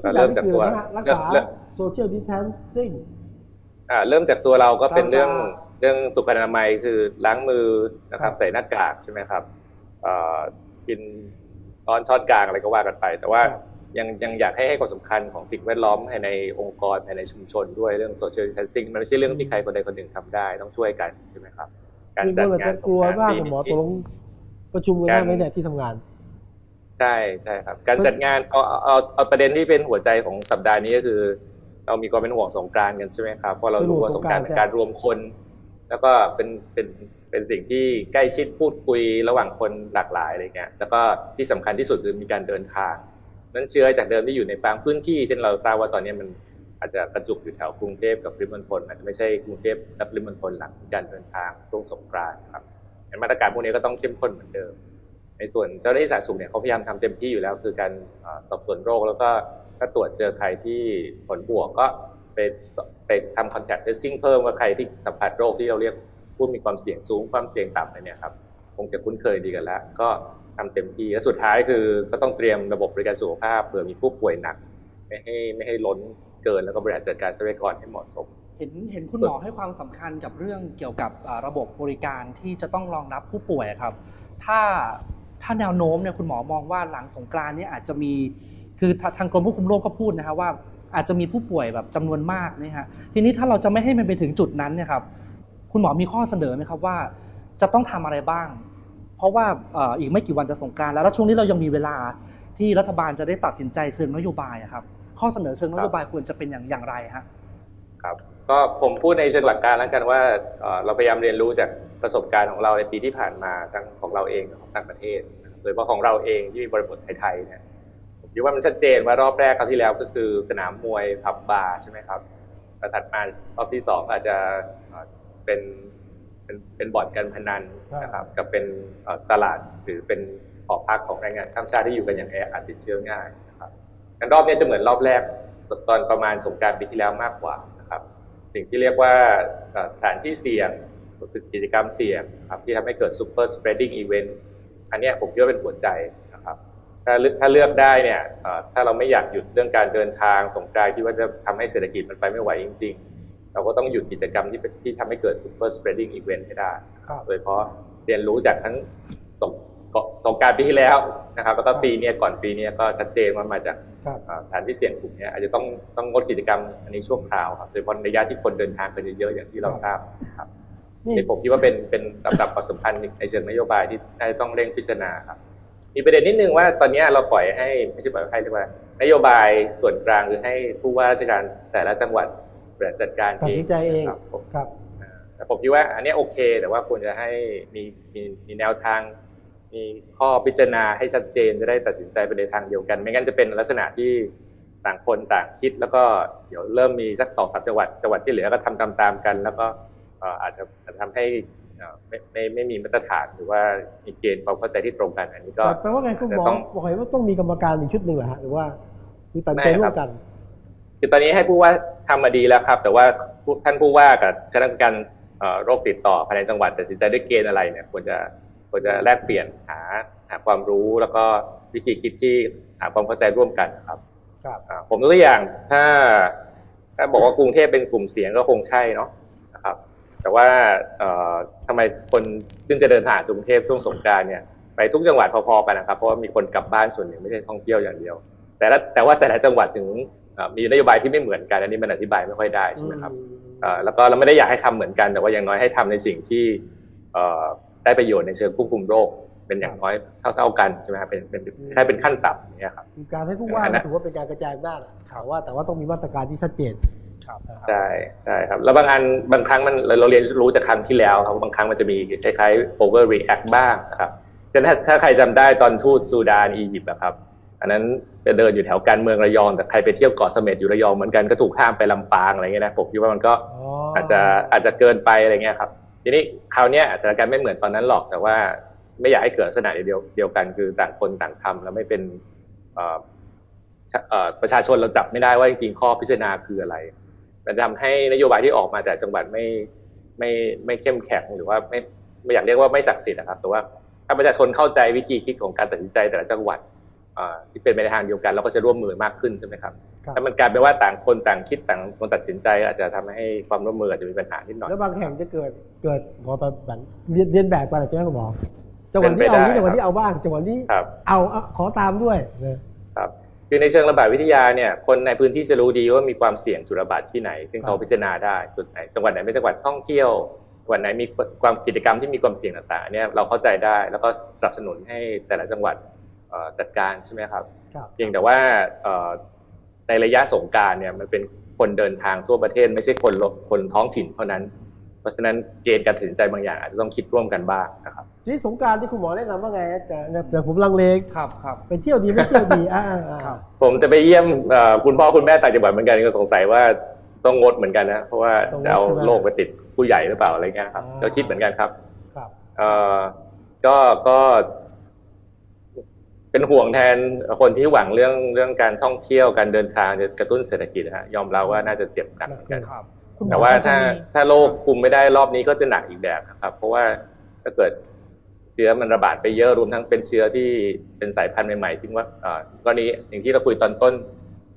ก็เริ่มจากตัวรักษาโซเชียลดิสแทนซิ่งอ่าเริ่มจากตัวเราก็เป็นเรื่องเรื่องสุขอนามัยคือล้างมือนะครับใส่หน้ากากใช่ไหมครับอ่ากินตอนช้อนกลางอะไรก็ว่ากันไปแต่ว่ายังยังอยากให้ให้ความสำคัญของสิ่งแวดล้อมภายในองค์กรภายในชุมชนด้วยเรื่องโซเชียลดิสแทนซิ่งมันไม่ใช่เรื่องที่ใครคนใดคนหนึ่งทำได้ต้องช่วยกันใช่ไหมครับการจัดงานสงกรานต์ปีนี้หมอตรงประชุมกันไว้เนี่ยที่ทำงานใช่ใช่ครับการจัดงานเอาเอาเอาประเด็นที่เป็นหัวใจของสัปดาห์นี้ก็คือเรามีความเป็นห่วงสงกรานต์กันใช่ไหมครับเพราะเรารู้ว่าสงกรานต์เป็นการรวมคนแล้วก็เป็นเป็นเป็นสิ่งที่ใกล้ชิดพูดคุยระหว่างคนหลากหลายอะไรเงี้ยแล้วก็ที่สำคัญที่สุดคือมีการเดินทางนั้นเชื้อจากเดิมที่อยู่ในบางพื้นที่เช่นเราทราบว่าตอนนี้มันอาจจะกระจุกอยู่แถวกรุงเทพกับปริมณฑลอาจจะไม่ใช่กรุงเทพและปริมณฑลหลังการเดินทางช่วงสงกรานต์ครับมาตรการพวกนี้ก็ต้องเข้มข้นเหมือนเดิมในส่วนเจ้าหน้าที่สาธารณสุขเนี่ยเขาพยายามทำเต็มที่อยู่แล้วคือการสอบสวนโรคแล้วก็ถ้าตรวจเจอใครที่ผลบวกก็ไปไปทำคอนแทคเทสซิ่งเพิ่มว่าใครที่สัมผัสโรคที่เราเรียกผู้มีความเสี่ยงสูงความเสี่ยงต่ำอะไรเนี่ยครับคงจะคุ้นเคยดีกันแล้วก็ทำเต็มที่และสุดท้ายคือก็ต้องเตรียมระบบบริการสุขภาพเผื่อมีผู้ป่วยหนักไม่ให้ไม่ให้ล้นเกินแล้วก็บริหารจัดการทรัพยากรให้เหมาะสมเห็นเห็นคุณหมอให้ความสำคัญกับเรื่องเกี่ยวกับระบบบริการที่จะต้องรองรับผู้ป่วยครับถ้าถ้าแนวโน้มเนี่ยคุณหมอมองว่าหลังสงกรานต์เนี่ยอาจจะมีคือทางกรมควบคุมโรคก็พูดนะครับว่าอาจจะมีผู้ป่วยแบบจำนวนมากนะฮะทีนี้ถ้าเราจะไม่ให้มันไปถึงจุดนั้นเนี่ยครับคุณหมอมีข้อเสนอไหมครับว่าจะต้องทำอะไรบ้างเพราะว่าอีกไม่กี่วันจะสงกรานต์แล้วแล้วช่วงนี้เรายังมีเวลาที่รัฐบาลจะได้ตัดสินใจเชิงนโยบายครับข้อเสนอเชิงนโยบายควรจะเป็นอย่างอย่างไรฮะครับก็ผมพูดในเชิงหลักการแล้วกันว่าเราพยายามเรียนรู้จากประสบการณ์ของเราในปีที่ผ่านมาทั้งของเราเองของต่างประเทศโดยเฉพาะของเราเองที่มีบริบทไทยๆเนี่ยผมคิดว่ามันชัดเจนว่ารอบแรกคราวที่แล้วก็คือสนามมวยผับบาร์ใช่ไหมครับแต่ถัดมารอบที่สองอาจจะเป็นเป็นเป็นบ่อนการพนันนะครับกับเป็นตลาดหรือเป็นหอพักของแรงงานข้ามชาติที่อยู่กันอย่างแออัดติดเชื้อง่ายนะครับการรอบนี้จะเหมือนรอบแรกตอนประมาณสงกรานต์ปีที่แล้วมากกว่านะครับสิ่งที่เรียกว่าสถานที่เสี่ยงกิจกรรมเสี่ยงครับที่ทำให้เกิด super spreading event อันนี้ผมคิดว่าเป็นหัวใจนะครับถ้าถ้าเลือกได้เนี่ยถ้าเราไม่อยากหยุดเรื่องการเดินทางสงกรานต์ที่ว่าจะทำให้เศรษฐกิจมันไปไม่ไหวจริงๆเราก็ต้องหยุดกิจกรรมที่ที่ทำให้เกิด super spreading event ให้ได้โดยเฉพาะเรียนรู้จากทั้งสงสงกรานต์ปีที่แล้วนะครับแล้วก็ปีนี้ก่อนปีนี้ก็ชัดเจนว่ามาจากสถานที่เสี่ยงกลุ่มนี้อาจจะต้องต้องงดกิจกรรมอันนี้ช่วงคราวครับโดยเฉพาะระยะที่คนเดินทางกันเยอะๆอย่างที่เราทราบครับนี่ผมคิดว่าเป็นเป็นลำดับความสำคัญในเชิงนโยบายที่ต้องเร่งพิจารณาครับมีประเด็นนิดนึงว่าตอนนี้เราปล่อยให้ไม่ใช่ปล่อยให้เรียกว่านโยบายส่วนกลางคือให้ผู้ว่าราชการแต่ละจังหวัดบริหารจัดการเองครับครับแต่ผมคิดว่าอันนี้โอเคแต่ว่าควรจะให้มีมีมีแนวทางมีข้อพิจารณาให้ชัดเจนจะได้ตัดสินใจไปในทางเดียวกันไม่งั้นจะเป็นลักษณะที่ต่างคนต่างคิดแล้วก็เดี๋ยวเริ่มมีสักสองสามจังหวัดจังหวัดที่เหลือก็ทำตามๆกันแล้วก็อาจจะทำให้ไม่ไม่ไม่มีมาตรฐานหรือว่ามีเกณฑ์ความเข้าใจที่ตรงกันอันนี้ก็แปลว่าไงคุณหมอบอกให้ว่าต้องมีกรรมการอีกชุดหนึ่งเหรอฮะหรือว่าคือตัดใจร่วมกันคือตอนนี้ให้ผู้ว่าทำมาดีแล้วครับแต่ว่าท่านผู้ว่ากับคณะกรรมการโรคติดต่อภายในจังหวัดตัดสินใจด้วยเกณฑ์อะไรเนี่ยควรจะควรจะแลกเปลี่ยนหาหาความรู้แล้วก็วิธีคิดที่หาความเข้าใจร่วมกันครับครับผมยกตัวอย่างถ้าถ้าบอกว่ากรุงเทพเป็นกลุ่มเสี่ยงก็คงใช่เนาะนะครับแต่ว่าทำไมคนซึ่งจะเดินทางกรุงเทพช่วงสงกรานต์เนี่ยไปทุกจังหวัดพอๆกันนะครับเพราะว่ามีคนกลับบ้านส่วนหนึ่งไม่ใช่ท่องเที่ยวอย่างเดียวแต่ละแต่ว่าแต่ละจังหวัดถึงมีนโยบายที่ไม่เหมือนกันอันนี้มันอธิบายไม่ค่อยได้ใช่ไหมครับแล้วก็เราไม่ได้อยากให้ทำเหมือนกันแต่ว่าอย่างน้อยให้ทำในสิ่งที่ได้ประโยชน์ในเชิงควบคุมโรคเป็นอย่างน้อยเท่าๆกันใช่ไหมครับเป็นเป็นให้เป็นขั้นต่ำเนี่ยครับการให้ผู้ว่าถือว่าเป็นการกระจายอำนาจข่าวว่าแต่ว่าต้องมีมาตรการที่ชัดเจนใช่ใช่ครับแล้วบางอันบางครั้งมันเราเรียนรู้จากครั้งที่แล้วครับบางครั้งมันจะมีคล้ายๆ overreact บ้างนะครับฉะนั้นถ้าใครจำได้ตอนทูตซูดานอียิปต์นะครับอันนั้นไปเดินอยู่แถวการเมืองระยองแต่ใครไปเที่ยวเกาะเสม็ดอยู่ระยองเหมือนกันก็ถูกห้ามไปลำปางอะไรเงี้ยนะผมคิดว่ามันก็อาจจะอาจจะเกินไปอะไรเงี้ยครับทีนี้คราวนี้อาจจะการไม่เหมือนตอนนั้นหรอกแต่ว่าไม่อยากให้เกิดลักษณะเดียวเดียวกันคือต่างคนต่างทำแล้วไม่เป็น ประชาชนเราจับไม่ได้ว่าจริงๆข้อพิจารณาคืออะไรมันทำให้นโยบายที่ออกมาแต่จังหวัดไม่ไม่ไม่เข้มแข็งหรือว่าไม่ไม่อยากเรียกว่าไม่ศักดิ์สิทธิ์นะครับแต่ว่าถ้าประชาชนเข้าใจวิธีคิดของการตัดสินใจแต่ละจังหวัดที่เป็นไปในทางเดียวกันเราก็จะร่วมมือมากขึ้นใช่ไหมครับถ้ามันกลายเป็นว่าต่างคนต่างคิดต่างคนตัดสินใจอาจจะทำให้ความร่วมมืออาจจะมีปัญหานิดหน่อยแล้วบางแห่งจะเกิดเกิดพอแบบเรียนแบบกันใช่ไหมคุณหมอจังหวัดนี้เอาจังหวัดนี้เอาบ้างจังหวัดนี้เอาขอตามด้วยครับคือในเชิงระบาดวิทยาเนี่ยคนในพื้นที่จะรู้ดีว่ามีความเสี่ยงจุดระบาดที่ไหนซึ่งเขาพิจารณาได้จุดไหนจังหวัดไหนเป็นจังหวัดท่องเที่ยวจังหวัดไหนมีความกิจกรรมที่มีความเสี่ยงต่างๆเนี่ยเราเข้าใจได้แล้วก็สนับสนุนให้แต่ละจังหวัดจัดการใช่ไหมครับเพียงแต่ว่าในระยะสงกรานต์เนี่ยมันเป็นคนเดินทางทั่วประเทศไม่ใช่คนคนท้องถิ่นเท่านั้นเพราะฉะนั้นเกณฑ์การตัดสินใจบางอย่างอาจจะต้องคิดร่วมกันบ้างนะครับที่สงกรานต์ที่คุณหมอแนะนำว่าไงแต่แต่ผมลังเลครับครับไปเที่ยวดีไม่เที่ยวดีอ่าครับผมจะไปเยี่ยมคุณพ่อคุณแม่ต่างจังหวัดเหมือนกันก็สงสัยว่าต้องงดเหมือนกันนะเพราะว่าจะเอาโรคไปติดผู้ใหญ่หรือเปล่าอะไรเงี้ยครับก็คิดเหมือนกันครับครับเอ่อก็ก็เป็นห่วงแทนคนที่หวังเรื่องเรื่องการท่องเที่ยวการเดินทางจะกระตุ้นเศรษฐกิจฮะยอมรับว่าน่าจะเจ็บหนักเหมือนกันแต่ว่าถ้าถ้าโรคคุมไม่ได้รอบนี้ก็จะหนักอีกแบบนะครับเพราะว่าถ้าเกิดเชื้อมันระบาดไปเยอะรวมทั้งเป็นเชื้อที่เป็นสายพันธุ์ใหม่ๆที่ว่าเอ่อกรณีอย่างที่เราคุยตอนต้น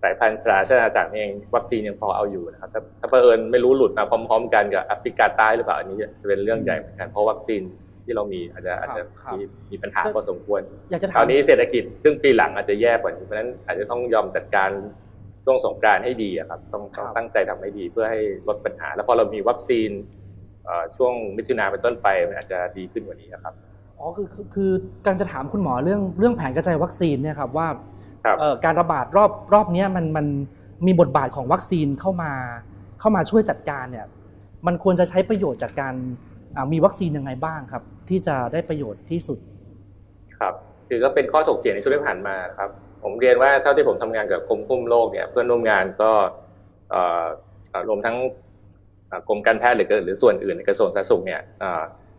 สายพันธุ์สหราชอาณาจักรเองวัคซีนยังพอเอาอยู่นะครับถ้าถ้าเผอิญไม่รู้หลุดมาพร้อมๆกันกับแอฟริกาใต้หรือเปล่าอันนี้จะเป็นเรื่องใหญ่เหมือนกันเพราะวัคซีนที่เรามีอาจจะอาจจะมีมีปัญหาพอสมควรคราวนี้เศรษฐกิจครึ่งปีหลังอาจจะแย่กว่านี้เพราะฉะนั้นอาจจะต้องยอมจัดการช่วงสงกรานต์ให้ดีอ่ะครับต้องตั้งใจทำให้ดีเพื่อให้ลดปัญหาแล้วพอเรามีวัคซีนเอ่อช่วงมิถุนายนเป็นต้นไปมันอาจจะดีขึ้นกว่านี้นะครับอ๋อคือคือการจะถามคุณหมอเรื่องเรื่องแผนกระจายวัคซีนเนี่ยครับว่าเอ่อการระบาดรอบรอบเนี้ยมันมันมีบทบาทของวัคซีนเข้ามาเข้ามาช่วยจัดการเนี่ยมันควรจะใช้ประโยชน์จากการมีวัคซีนยังไงบ้างครับที่จะได้ประโยชน์ที่สุดครับคือก็เป็นข้อถกเถียงในช่วงที่ผ่านมาครับผมเรียนว่าเท่าที่ผมทำงานกับกรมควบคุมโรคเนี่ยเพื่อนร่วมงานก็รวมทั้งกรมการแพทย์หรือหรือส่วนอื่นในกระทรวงสาธารณสุขเนี่ย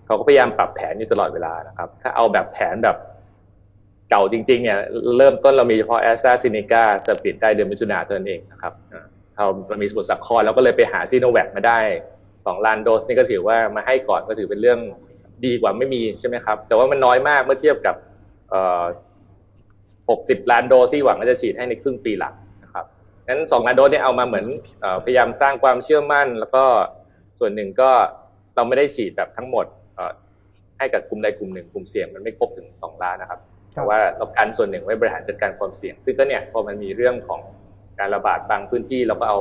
เขาก็พยายามปรับแผนอยู่ตลอดเวลานะครับถ้าเอาแบบแผนแบบเก่าจริงๆเนี่ยเริ่มต้นเรามีเฉพาะ AstraZeneca จะปิดได้เดือนมิถุนายนเท่านั้นเองนะครับเรามีสมุทรสาครแล้วก็เลยไปหา Sinovac มาได้สองล้านโดสนี่ก็ถือว่ามาให้ก่อนก็ถือเป็นเรื่องดีกว่าไม่มีใช่ไหมครับแต่ว่ามันน้อยมากเมื่อเทียบกับหกสิบล้านโดสที่หวังว่าจะฉีดให้ในครึ่งปีหลังนะครับงั้นสองล้านโดสเนี่ยเอามาเหมือนพยายามสร้างความเชื่อมั่นแล้วก็ส่วนหนึ่งก็เราไม่ได้ฉีดแบบทั้งหมดให้กับกลุ่มใดกลุ่มหนึ่งกลุ่มเสี่ยงมันไม่ครบถึงสองล้านนะครับแต่ว่าเรากันส่วนหนึ่งไว้บริหารจัดการความเสี่ยงซึ่งก็เนี่ยพอมันมีเรื่องของการระบาดบางพื้นที่เราก็เอา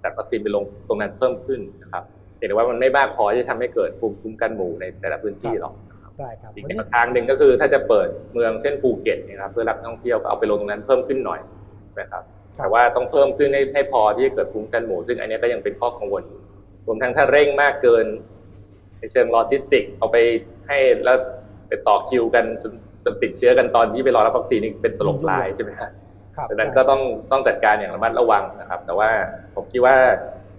แต่วัคซีนไปลงตรงนั้นเพิ่มขึ้นนะครับเห็นว่ามันไม่มากพอจะทำให้เกิดภูมิคุ้มกันหมู่ในแต่ละพื้นที่หรอกอีกทางหนึ่งก็คือถ้าจะเปิดเมืองเส้นภูเก็ตนะครับเพื่อรับนักท่องเที่ยวเอาไปลงตรงนั้นเพิ่มขึ้นหน่อยนะครับแต่ว่าต้องเพิ่มขึ้นให้ให้พอที่จะเกิดภูมิคุ้มกันหมู่ซึ่งอันนี้ก็ยังเป็นข้อกังวลรวมทั้งถ้าเร่งมากเกินในเชิงโลจิสติกเอาไปให้แล้วไปต่อคิวกันจนจนติดเชื้อกันตอนที่ไปรอรับวัคซีนนี่เป็นตลกลายใช่ไหมครับดังนั้นก็ต้องต้องจัดการอย่างระมัดระวังนะครับแต่ว่าผมคิดว่า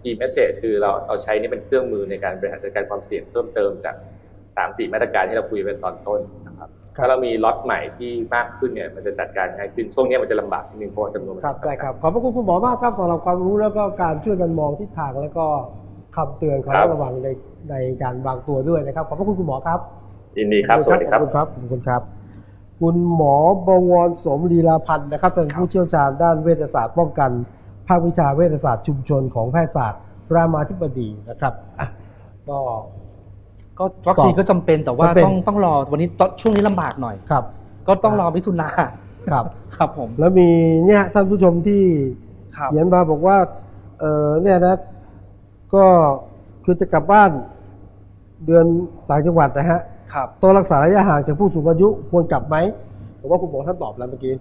คีย์เมสเสจคือเราเอาใช้นี่เป็นเครื่องมือในการบริหารจัดการความเสี่ยงเพิ่มเติมจาก สามถึงสี่ มาตรการที่เราคุยไปตอนต้นนะครับถ้าเรามีล็อตใหม่ที่มากขึ้นเนี่ยมันจะจัดการง่ายขึ้นช่วงนี้มันจะลำบากนิดนึงเพราะจำนวนครับได้ครับขอบพระคุณคุณหมอมากครับสำหรับความรู้แล้วก็การช่วยกันมองทิศทางแล้วก็คำเตือนความระวังในในการวางตัวด้วยนะครับขอบพระคุณคุณหมอครับยินดีครับสวัสดีครับขอบคุณครับขอบคุณครับคุณหมอบวรสมลีลาพันธ์นะครับเป็นผู้เชี่ยวชาญด้านเวชศาสตร์ป้องกันภาควิชาเวชศาสตร์ชุมชนของแพทยศาสตร์รามาธิบดีนะครับก็ก็วัคซีนก็จำเป็นแต่ว่าต้องต้องรอวันนี้ช่วงนี้ลำบากหน่อยครับก็ต้องรอมิถุนาครับครับผมแล้วมีเนี่ยท่านผู้ชมที่เขียนมาบอกว่าเออเนี่ยนะก็คือจะกลับบ้านเดือนต่างจังหวัดนะฮะตัวรักษาระยะห่างจากผู้สูงอายุควรกลับไหมผมว่าคุณหมอท่านตอบแล้วเมื่อกี้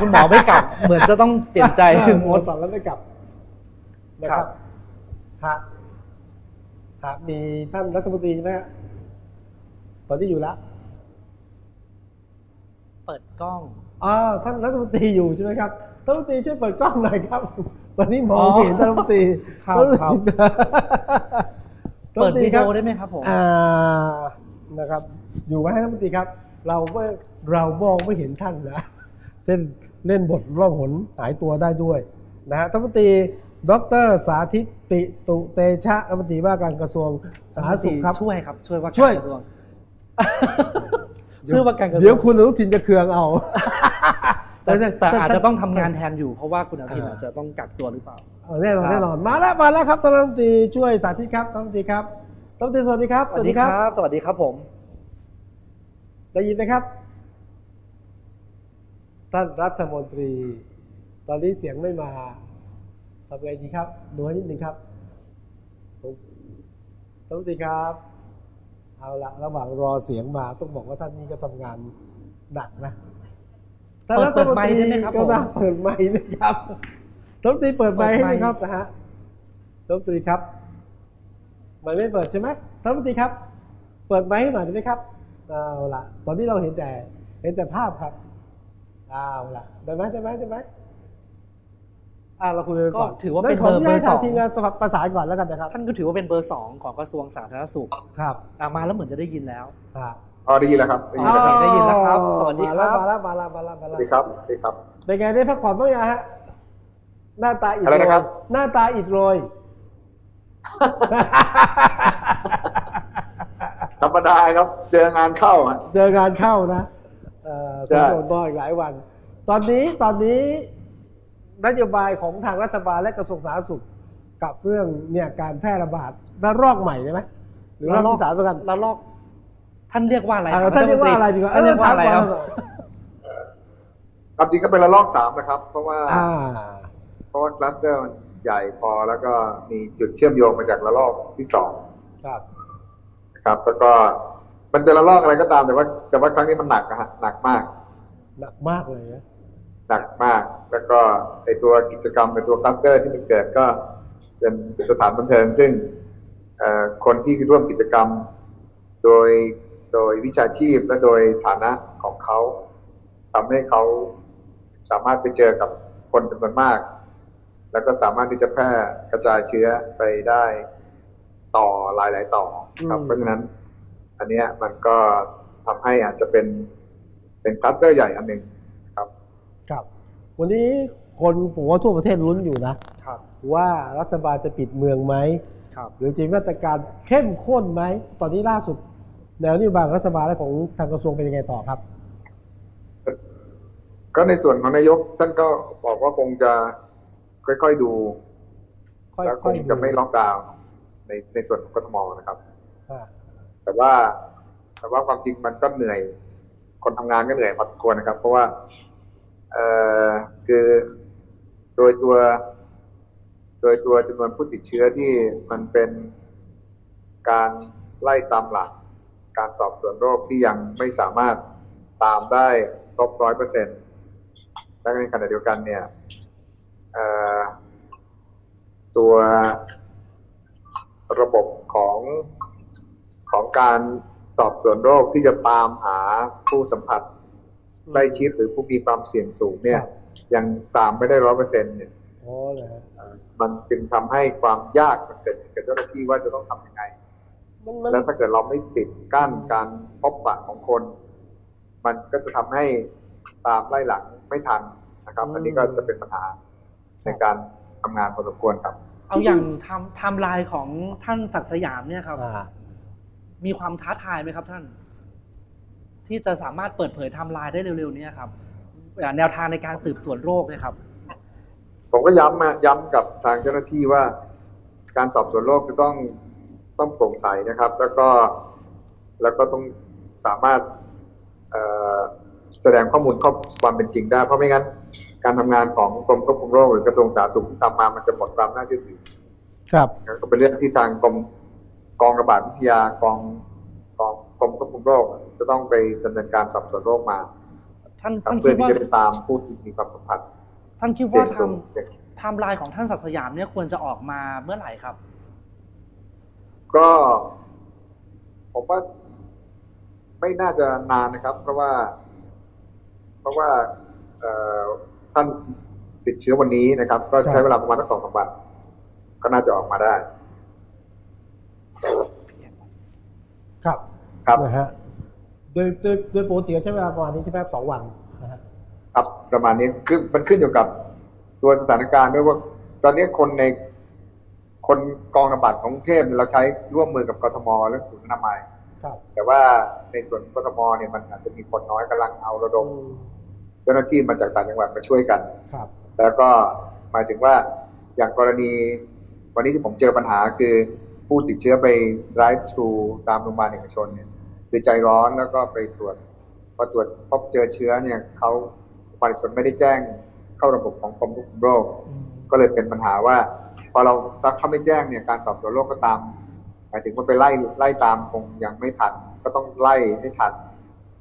คุณหมอไม่กลับเหมือนจะต้องเปลี่ยนใจคุณหมอตอบแล้วไม่กลับนะครับฮะฮะมีท่านรัฐมนตรีใช่ไหมฮะตอนที่อยู่ละเปิดกล้องอ๋อท่านรัฐมนตรีอยู่ใช่ไหมครับรัฐมนตรีช่วยเปิดกล้องหน่อยครับตอนนี้มองเห็นท่านรัฐมนตรีครับเปิดวิดีโอได้ไหมครับผมนะครับอยู่ไว้ให้ท่านปฏิครับเราเมื่อเรามองไม่เห็นท่านนะเช่น เล่นบทล่องหนหายตัวได้ด้วยนะฮะท่านรัฐมนตรีดร.สาธิตปิตุเตชะรัฐมนตรีว่าการกระทรวงสาธารณสุขครับช่วยครับช่วยว่าการกระทรวงช่วยว่าการกระทรวงเดี๋ยวคุณอนุทินจะเคืองเอาแต่อาจจะต้องทำงานแทนอยู่เพราะว่าคุณอนุทินอาจจะต้องกักตัวหรือเปล่าแน่นอนแน่นอนมาแล้วมาแล้วครับท่านรัฐมนตรีช่วยสาธิตครับท่านรัฐมนตรีครับท่านรัฐมนตรีสวัสดีครับสวัสดีครับสวัสดีครับผมได้ยินไหมครับท่านรัฐมนตรีตอนนี้เสียงไม่มาทำไงดีครับดูให้นิดนึงครับท่านรัฐมนตรีครับเอาละระหว่างรอเสียงมาต้องบอกว่าท่านนี้ก็ทำงานหนักนะท่านรัฐมนตรีก็น่าเปิดไมค์นะครับรัฐมนตรีเปิดไมค์ให้นะครับนะฮะรัฐมนตรีครับมันไม่เปิดใช่ไหมรัฐมนตรีครับเปิดไมค์ให้หน่อยได้ไหมครับเอาละตอนนี้เราเห็นแต่เห็นแต่ภาพครับเอาละได้ไหมได้ไหมได้ไหมอ่าเราคุยก่อนถือว่าเป็นเบอร์เบอร์สองทีมงานประสานก่อนแล้วกันนะครับท่านก็ถือว่าเป็นเบอร์สองของกระทรวงสาธารณสุขครับมาแล้วเหมือนจะได้ยินแล้วอ๋อได้ยินแล้วครับได้ยินแล้วได้ยินแล้วครับสวัสดีครับมาแล้วมาแล้วมาแล้วมาแล้วสวัสดีครับสวัสดีครับเป็นไงได้พักผ่อนบ้างยังฮะหน้าตาอิดโรยหน้าตาอิดโรยธรรมดาครับเจองานเข้าเจองานเข้านะเออต้องโดนบ่อยหลายวันตอนนี้ตอนนี้นโยบายของทางรัฐบาลและกระทรวงสาธารณสุขกับเรื่องเนี่ยการแพร่ระบาดระลอกใหม่ได้ไหมหรือระลอกสามประการระลอกท่านเรียกว่าอะไรท่านเรียกว่าอะไรดีกว่าเรียกว่าอะไรครับครับจริงก็เป็นระลอกสามนะครับเพราะว่าเพราะว่าคลัสเตอร์มันใหญ่พอแล้วก็มีจุดเชื่อมโยงมาจากระลอกที่สองครับนะครับแล้วก็มันจะระลอกอะไรก็ตามแต่ว่าแต่ว่าครั้งนี้มันหนักนะฮะหนักมากหนักมากเลยนะหนักมากแล้วก็ไอตัวกิจกรรมไอตัวคลัสเตอร์ที่มันเกิดก็เป็นสถานบันเทิงซึ่งคนที่ร่วมกิจกรรมโดยโดยวิชาชีพและโดยฐานะของเขาทำให้เขาสามารถไปเจอกับคนจำนวนมากแล้วก็สามารถที่จะแพร่กระจายเชื้อไปได้ต่อหลายๆต่อครับเพราะฉะนั้นอันเนี้ยมันก็ทำให้อาจจะเป็นเป็นคลัสเตอร์ใหญ่อันหนึ่งครับครับวันนี้คนผมว่าทั่วประเทศลุ้นอยู่นะครับว่ารัฐบาลจะปิดเมืองไหมหรือจะมีมาตรการเข้มข้นไหมตอนนี้ล่าสุดแนวนโยบายรัฐบาลและของทางกระทรวงเป็นยังไงต่อครับก็ในส่วนของนายกท่านก็บอกว่าคงจะค่อยๆดูและคงจะไม่ล็อกดาวน์ในในส่วนของกทมนะครับแต่ว่าแต่ว่าความจริงมันก็เหนื่อยคนทำงานก็เหนื่อยพอสมควรนะครับเพราะว่าเอ่อคือโดยตัวโดยตัวจำนวนผู้ติดเชื้อที่มันเป็นการไล่ตามหลักการสอบสวนโรคที่ยังไม่สามารถตามได้ครบ ร้อยเปอร์เซ็นต์ และในขณะเดียวกันเนี่ยตัวระบบของของการสอบสวนโรคที่จะตามหาผู้สัมผัสใกล้ชิดหรือผู้มีความเสี่ยงสูงเนี่ยยังตามไม่ได้ ร้อยเปอร์เซ็นต์ เนี่ยมันจึงทำให้ความยากมันเกิดกับเจ้าหน้าที่ว่าจะต้องทำยังไงแล้วถ้าเกิดเราไม่ปิดกั้นการพบปะของคนมันก็จะทำให้ตามไล่หลังไม่ทันนะครับอันนี้ก็จะเป็นปัญหาในการทำงานพอสมควรครับเอาอย่างทำไทม์ไลน์ของท่านศักดิ์สยามเนี่ยครับมีความท้าทายไหมครับท่านที่จะสามารถเปิดเผยไทม์ไลน์ได้เร็วๆนี้ครับแนวทางในการสืบสวนโรคเนี่ยครับผมก็ย้ำมาย้ำกับทางเจ้าหน้าที่ว่าการสอบสวนโรคจะต้องต้องโปร่งใสนะครับแล้วก็แล้วก็ต้องสามารถแสดงข้อมูลข้อความเป็นจริงได้เพราะไม่งั้นการทำงานของกรมควบคุมโรคหรือกระทรวงสาธารณสุขที่ทำมามันจะหมดความน่าเชื่อถือครับก็เป็นเรื่องที่ทางกรมกองระบาดวิทยากองกองกรมควบคุมโรคจะต้องไปดำเนินการสอบสวนโรคมาท่านท่านคิดว่าจะตามผู้ที่มีความสัมพันธ์ท่านคิดว่าทำไทม์ไลน์ของท่านศักดิ์สยามเนี่ยควรจะออกมาเมื่อไหร่ครับก็ผมว่าไม่น่าจะนานนะครับเพราะว่าเพราะว่าท่านติดเชื้อวันนี้นะครับก็ใช้เวลาประมาณสองสามวันก็น่าจะออกมาได้ครับครับนะฮะโดยโดยโดยปกติใช้เวลาประมาณนี้ใช่ไหมสองวันนะฮะ ครับประมาณนี้คือมันขึ้นอยู่กับตัวสถานการณ์ด้วยว่าตอนนี้คนในคนกองระบาดของกรุงเทพเราใช้ร่วมมือกับกทมเรื่องศูนย์อนามัยแต่ว่าในส่วนกทมเนี่ยมันอาจจะมีคนน้อยกำลังเอาระดมเจ้าหน้าที่มาจากต่างจังหวัดมาช่วยกันแล้วก็หมายถึงว่าอย่างกรณีวันนี้ที่ผมเจอปัญหาคือผู้ติดเชื้อไปไดรฟ์ทรูตามโรงพยาบาลเอกชนเนี่ยคือใจร้อนแล้วก็ไปตรวจพอตรวจพบเจอเชื้อเนี่ยเขาโรงพยาบาลเอกชนไม่ได้แจ้งเข้าระบบของกรมควบคุมโรคก็เลยเป็นปัญหาว่าพอเราถ้าเขาไม่แจ้งเนี่ยการสอบสวนโรคก็ตามหมายถึงว่าไปไล่ไล่ตามคงยังไม่ทันก็ต้องไล่ให้ทัน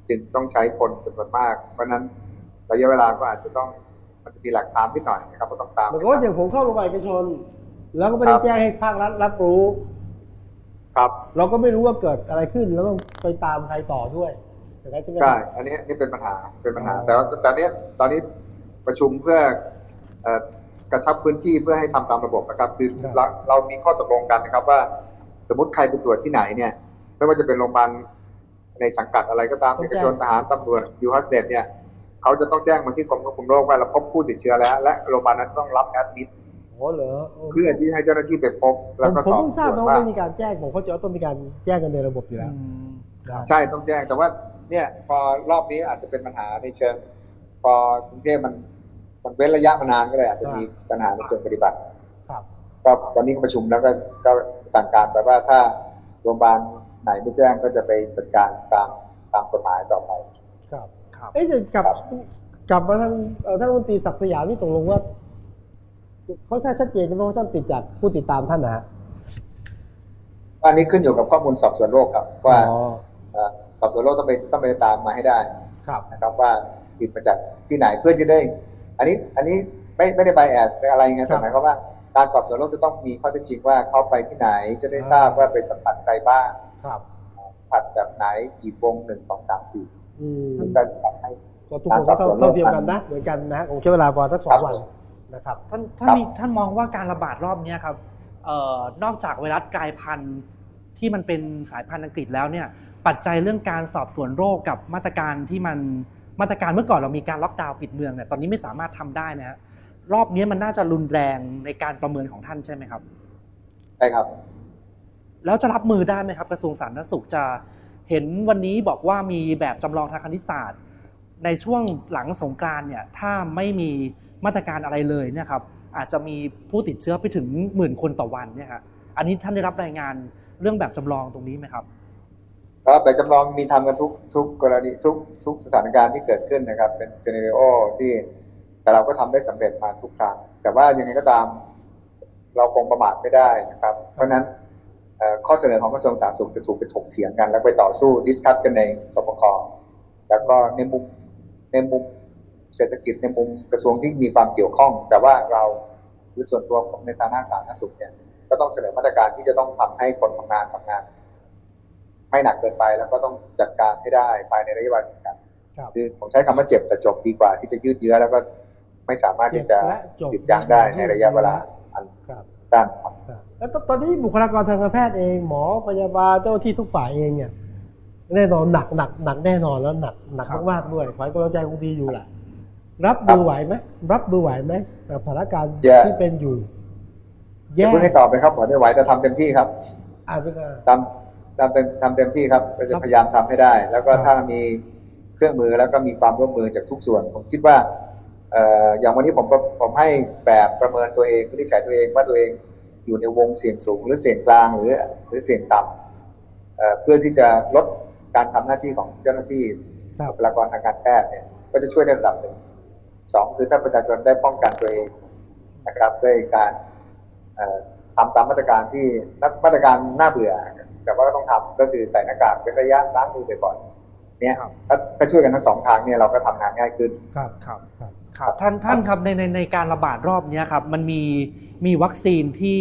จึงต้องใช้คนจำนวนมากเพราะนั้นระยะเวลาก็อาจจะต้องมันจะมีหลักฐานนิดหน่อยนะครับก็ต้องตามเหมือนว่าอย่างผมเข้าโรงพยาบาลเอกชนแล้วก็ไม่ได้แจ้งให้ภาครัฐรับรู้ครับเราก็ไม่รู้ว่าเกิดอะไรขึ้นแล้วต้องไปตามใครต่อด้วยแต่ก็ใช่ไหมใช่อันนี้นี่เป็นปัญหาเป็นปัญหาแต่ว่าตอนนี้ตอนนี้ประชุมเพื่อกระชับพื้นที่เพื่อให้ทำตามระบบนะครับคือเราเรามีข้อตกลงกันนะครับว่าสมมติใครไปตรวจที่ไหนเนี่ยไม่ว่าจะเป็นโรงพยาบาลในสังกัดอะไรก็ตามเอกชนทหารตำรวจยูฮัสเซตเนี่ยเขาจะต้องแจ้งมาที่กรมควบคุมโรคว่าเราพบผู้ติดเชื้อแล้วและโรงพยาบาลนั้นต้องรับแอดมิดเพื่อที่ให้เจ้าหน้าที่ไปพบแล้วก็สอบสวนว่าผมทราบว่าต้องมีการแจ้งผมเข้าใจว่าต้องมีการแจ้งกันในระบบอยู่แล้วใช่ต้องแจ้งแต่ว่าเนี่ยพอรอบนี้อาจจะเป็นปัญหาในเชิงพอกรุงเทพมันมันเว้นระยะมานานก็เลยอาจจะมีปัญหาในเชิงปฏิบัติก็วันนี้ประชุมแล้วก็ก็สั่งการไปว่าถ้าโรงพยาบาลไหนไม่แจ้งก็จะไปจัดการตามตามกฎหมายต่อไปครับครับเอ๊ะกลับกลับมาทางท่านรัฐมนตรีศักดิ์สยามนี่ตกลงว่าเขาถ้าชัดเจนว่าท่านติดจากผู้ติดตามท่านนะฮะอันนี้ขึ้นอยู่กับข้อมูลสอบสวนโรคครับว่าสอบสวนโรคต้องไปต้องไปตามมาให้ได้นะครับว่าติดมาจากที่ไหนเพื่อจะได้อันนี้อันนี้ไม่ไม่ได้ไบแอสเป็นอะไรเงี้ยแต่หมายความว่าการสอบสวนโรคจะต้องมีข้อเท็จจริงว่าเขาไปที่ไหนจะได้ทราบว่าไปสัมผัสใครบ้างสัมผัสแบบไหนกี่วงหนึ่งสองสามสี่ซึ่งการสอบให้การสอบสวนโรคเท่าเทียมกันนะเหมือนกันนะคงใช้เวลาประมาณสักสองวันนะครับท่านท่านมีท่านมองว่าการระบาดรอบนี้ครับนอกจากไวรัสกลายพันธุ์ที่มันเป็นสายพันธุ์อังกฤษแล้วเนี่ยปัจจัยเรื่องการสอบสวนโรคกับมาตรการที่มันมาตรการเมื่อก่อนเรามีการล็อกดาวน์ปิดเมืองเนี่ยตอนนี้ไม่สามารถทำได้นะฮะรอบนี้มันน่าจะรุนแรงในการประเมินของท่านใช่ไหมครับใช่ครับแล้วจะรับมือได้ไหมครับกระทรวงสาธารณสุขจะเห็นวันนี้บอกว่ามีแบบจำลองทางคณิตศาสตร์ในช่วงหลังสงกรานต์เนี่ยถ้าไม่มีมาตรการอะไรเลยเนี่ยครับอาจจะมีผู้ติดเชื้อไปถึงหมื่นคนต่อวันเนี่ยครับอันนี้ท่านได้รับรายงานเรื่องแบบจำลองตรงนี้ไหมครับครับแบบจำลองมีทำกันทุกทุกกรณีทุกทุกสถานการณ์ที่เกิดขึ้นนะครับเป็นซีนาริโอที่แต่เราก็ทำได้สำเร็จมาทุกครั้งแต่ว่ายังไงก็ตามเราคงประมาทไม่ได้นะครับเพราะนั้นข้อเสนอของกระทรวงสาธารณสุขจะถูกไปถกเถียงกันแล้วไปต่อสู้ดิสคัสกันในสปคแล้วก็ในมุมในมุมเศรษฐกิจในมุมกระทรวงที่มีความเกี่ยวข้องแต่ว่าเราหรือส่วนตัวผมในฐานะสาธารณสุขเนี่ยก็ต้องเสนอมาตรการที่จะต้องทำให้คนทำงานทำงานไม่หนักเกินไปแล้วก็ต้องจัดการให้ได้ภายในระยะเวลากันคือผมใช้คำว่าเจ็บแต่จบดีกว่าที่จะยืดเยื้อแล้วก็ไม่สามารถที่จะหยุดยั้งได้ในระยะเวลาอันสั้นแล้วตอนนี้บุคลากรทางการแพทย์เองหมอพยาบาลเจ้าหน้าที่ทุกฝ่ายเองเนี่ยแน่นอนหนักหนักหนักแน่นอนแล้วหนักหนักมากๆด้วยขอให้กำลังใจคุณพี่อยู่แหละรับมือไหวไหมรับมือไหวไหมกับสถานการณ์ที่เป็นอยู่แย่คุณให้ตอบไปครับหมอไม่ไหวแต่ทำเต็มที่ครับทำทำเต็มทำเต็มที่ครับก็จะพยายามทำให้ได้แล้วก็ถ้ามีเครื่องมือแล้วก็มีความร่วมมือจากทุกส่วนผมคิดว่าอย่างวันนี้ผมผมให้แบบประเมินตัวเองวินิจฉัยตัวเองว่าตัวเองอยู่ในวงเสี่ยงสูงหรือเสี่ยงกลางหรือหรือเสี่ยงต่ำเพื่อที่จะลดการทำหน้าที่ของเจ้าหน้าที่บุคลากรทางการแพทย์เนี่ยก็จะช่วยในระดับหนึ่งสองคือถ้าประชาชนได้ป้องกันตัวเองนะครับด้วยการทำตามมาตรการที่มาตรการน่าเบื่อแต่ว่าก็ต้องทำก็คือใส่หน้ากากเป็นระยะล้างมือบ่อยๆเนี่ยถ้าช่วยกันทั้งสองทางเนี่ยเราก็ทำงานง่ายขึ้นครับครับครับท่านท่านครับในในในการระบาดรอบนี้ครับมันมีมีวัคซีนที่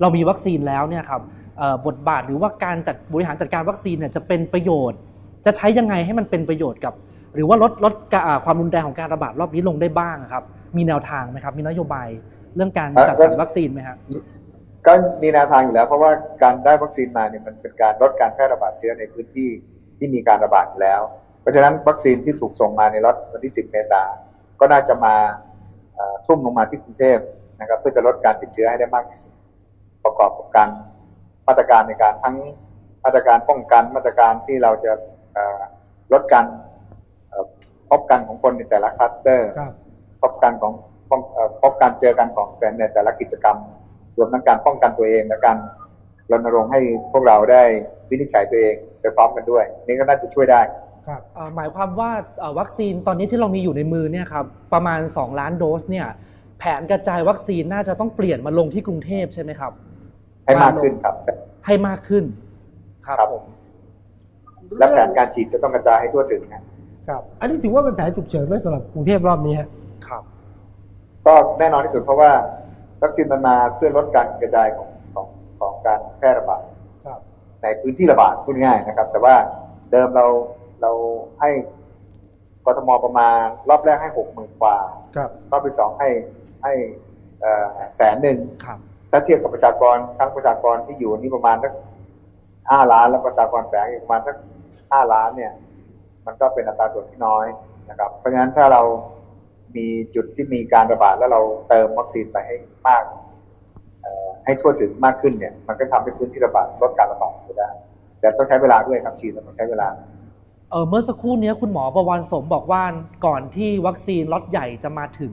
เรามีวัคซีนแล้วเนี่ยครับบทบาทหรือว่าการจัดบริหารจัดการวัคซีนเนี่ยจะเป็นประโยชน์จะใช้ยังไงให้มันเป็นประโยชน์กับหรือว่าลดลดความรุนแรงของการระบาดรอบนี้ลงได้บ้างครับมีแนวทางไหมครับมีนโยบายเรื่องการจัดสรรวัคซีนไหมครับก็มีแนวทางอยู่แล้วเพราะว่าการได้วัคซีนมาเนี่ยมันเป็นการลดการแพร่ระบาดเชื้อในพื้นที่ที่มีการระบาดแล้วเพราะฉะนั้นวัคซีนที่ถูกส่งมาในล็อตวันที่สิบเมษายน ก็น่าจะมาทุ่มลงมาที่กรุงเทพนะครับเพื่อจะลดการติดเชื้อให้ได้มากที่สุดประกอบกับการมาตรการในการทั้งมาตรการป้องกันมาตรการที่เราจะลดการพบกันของคนในแต่ละคลัสเตอร์พบกันของพบการเจอกันของแต่ในแต่ละกิจกรรมรวมทั้งการป้องกันตัวเองและการรณรงค์ให้พวกเราได้วินิจฉัยตัวเองไปพร้อมกันด้วยนี่ก็น่าจะช่วยได้ครับหมายความว่าวัคซีนตอนนี้ที่เรามีอยู่ในมือเนี่ยครับประมาณสองล้านโดสเนี่ยแผนกระจายวัคซีนน่าจะต้องเปลี่ยนมาลงที่กรุงเทพใช่ไหมครับให้มากขึ้นครับให้มากขึ้นครับผมและแผนการฉีดก็ต้องกระจายให้ทั่วถึงนะครับอันนี้ถือว่าเป็นแผนฉุกเฉินไหมสำหรับกรุงเทพรอบนี้ครับก็แน่นอนที่สุดเพราะว่าวัคซีนมันมาเพื่อลดการกระจายของของของการแพร่ระบาดในพื้นที่ระบาดพูดง่ายนะครับแต่ว่าเดิมเราเราให้กทมประมาณรอบแรกให้หกหมื่นกว่ารอบที่สองให้ให้แสนหนึ่งถ้าเทียบกับประชากรทั้งประชากรที่อยู่นี่ประมาณสักห้าล้านและประชากรแฝงอีกประมาณสักห้าล้านเนี่ยมันก็เป็นอัตราส่วนที่น้อยนะครับเพราะฉะนั้นถ้าเรามีจุดที่มีการระบาดแล้วเราเติมวัคซีนไปให้มากให้ทั่วถึงมากขึ้นเนี่ยมันก็ทำให้พื้นที่ระบาดลดการระบาดไปได้แต่ต้องใช้เวลาด้วยครับฉีดต้องใช้เวลาเออเมื่อสักครู่นี้คุณหมอประวันสมบอกว่าก่อนที่วัคซีนล็อตใหญ่จะมาถึง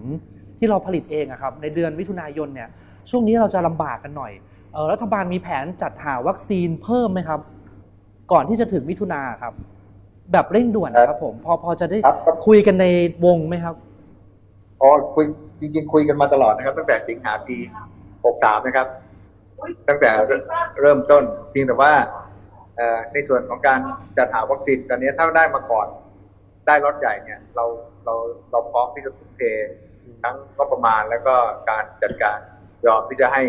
ที่เราผลิตเองอะครับในเดือนมิถุนายนเนี่ยช่วงนี้เราจะลำบากกันหน่อยเออรัฐบาลมีแผนจัดหาวัคซีนเพิ่มไหมครับก่อนที่จะถึงมิถุนาครับแบบเร่งด่วนนะครับผมพอพอจะได้คุยกันในวงไหมครับอ๋อคุยจริงๆคุยกันมาตลอดนะครับตั้งแต่สิงหาปีหกสามนะครับตั้งแต่เริ่มต้นเพียงแต่ว่าในส่วนของการจัดหาวัคซีนตอนนี้ถ้าได้มาก่อนได้ล็อตใหญ่เนี่ยเราเราเราพร้อมที่จะทุ่มเททั้งงบประมาณแล้วก็การจัดการยอมที่จะให้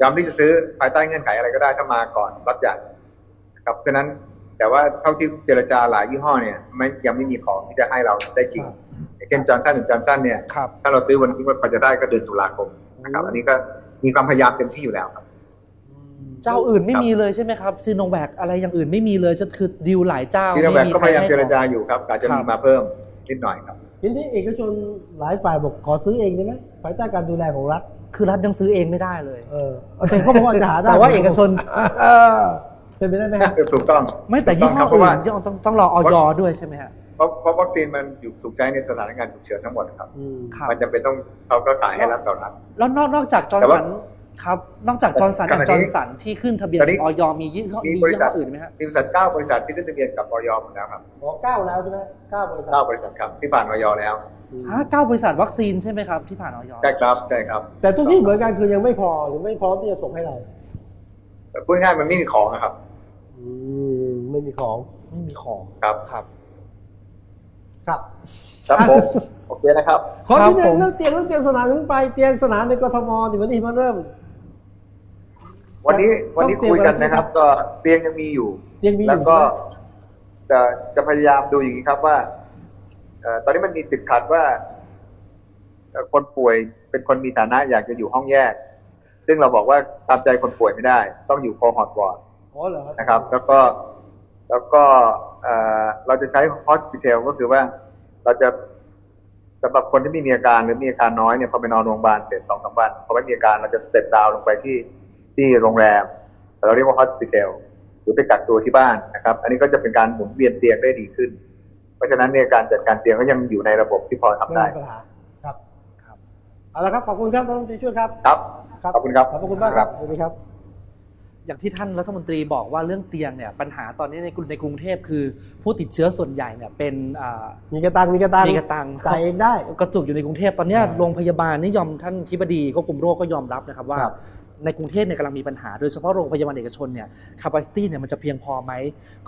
ยอมที่จะซื้อภายใต้เงื่อนไขอะไรก็ได้ถ้ามาก่อนรับใหญ่ครับฉะนั้นแต่ว่าเท่าที่เจรจาหลายยี่ห้อเนี่ยไม่ยังไม่มีของที่จะให้เราได้จริงเช่นจอห์นสันหรือจอห์นสันเนี่ยถ้าเราซื้อวันนี้พอจะได้ก็เดือนตุลาคมนะครับอันนี้ก็มีความพยายามเต็มที่อยู่แล้วครับเจ้าอื่นไม่มีเลยใช่ไหมครับซีโนแวคอะไรอย่างอื่นไม่มีเลยจะคือดีลหลายเจ้าซีโนแวคก็พยายามเจรจาอยู่ครับอาจจะมีมาเพิ่มนิดหน่อยครับทีนี้เอกชนหลายฝ่ายบอกขอซื้อเองได้ไหมภายใต้การดูแลของรัฐคือรัฐยังซื้อเองไม่ได้เลยเออแต่เขาบอกว่าจะหาได้แต่ว่าเอกชนเป็นไปได้ไหมครับถูกต้องไม่แต่ยี่ห้ออื่นย่อมต้องต้องรออยด้วยใช่ไหมฮะเพราะเพราะวัคซีนมันอยู่ถูกใช้ในสถานการณ์ฉุกเฉินทั้งหมดครับมันจำเป็นต้องเขาก็ขายให้รัฐต่อรัฐแล้วนอกนอกจากจอห์นสันครับนอกจากจอห์นสันจอห์นสันที่ขึ้นทะเบียนออยมียี่ห้อมียี่ห้ออื่นไหมฮะมีบริษัทเก้าบริษัทที่ขึ้นทะเบียนกับออยหมดแล้วครับอ๋อเก้าแล้วใช่ไหมเก้าบริษัทเก้าบริษัทครับที่ผ่านออยแล้วห้าเก้าบริษัทวัคซีนใช่ไหมครับที่ผ่านออยใช่ครับใช่ครับแต่ทุกที่เหมือนกันคือยังไม่พอหรือไม่พร้อมที่จะส่งให้เราพูดง่ายมันไม่มีของนะครับอืมไม่มีของไม่มีของครับครับครับครับผมโอเคนะครับขอที่หนึ่งเรื่องเตียงเรื่องเตียงสนามขึ้นไปเตียงสนามในกทมที่วันนี้มันเริ่มวันนี้วันนี้คุยกันนะครับก็เตียงยังมีอยู่แล้วก็จะจะพยายามดูอย่างนี้ครับว่าตอนนี้มันมีติดขัดว่าคนป่วยเป็นคนมีฐานะอยากจะอยู่ห้องแยกซึ่งเราบอกว่าตามใจคนป่วยไม่ได้ต้องอยู่คอหอดวอร์ดนะครับแล้วก็แล้วก็เราจะใช้ hospital ก็คือว่าเราจะสำหรับคนที่ไม่มีอาการหรือมีอาการน้อยเนี่ยพอไปนอนโรงพยาบาลเสร็จสองสามวันพอไม่มีอาการเราจะ step down ลงไปที่ที่โรงแรมเราเรียกว่า hospital หรือไปกักตัวที่บ้านนะครับอันนี้ก็จะเป็นการหมุนเวียนเตียงได้ดีขึ้นเพราะฉะนั้นในการจัดการเตียงก็ยังอยู่ในระบบที่พอทำได้ครับครับเอาละครับขอบคุณครับท่านรัฐมนตรีช่วยครับครับขอบคุณครับขอบคุณมากครับสวัสดีครับอย่างที่ท่านรัฐมนตรีบอกว่าเรื่องเตียงเนี่ยปัญหาตอนนี้ในกรุงในกรุงเทพคือผู้ติดเชื้อส่วนใหญ่เนี่ยเป็นมีกระตังมีกระตังมีกระตังใส่เองได้กระจุกอยู่ในกรุงเทพตอนนี้โรงพยาบาลนี่ยอมท่านอธิบดีควบคุมโรคก็ยอมรับนะครับว่าในกรุงเทพเนี่ยกำลังมีปัญหาโดยเฉพาะโรงพยาบาลเอกชนเนี่ย capacity เนี่ยมันจะเพียงพอไหม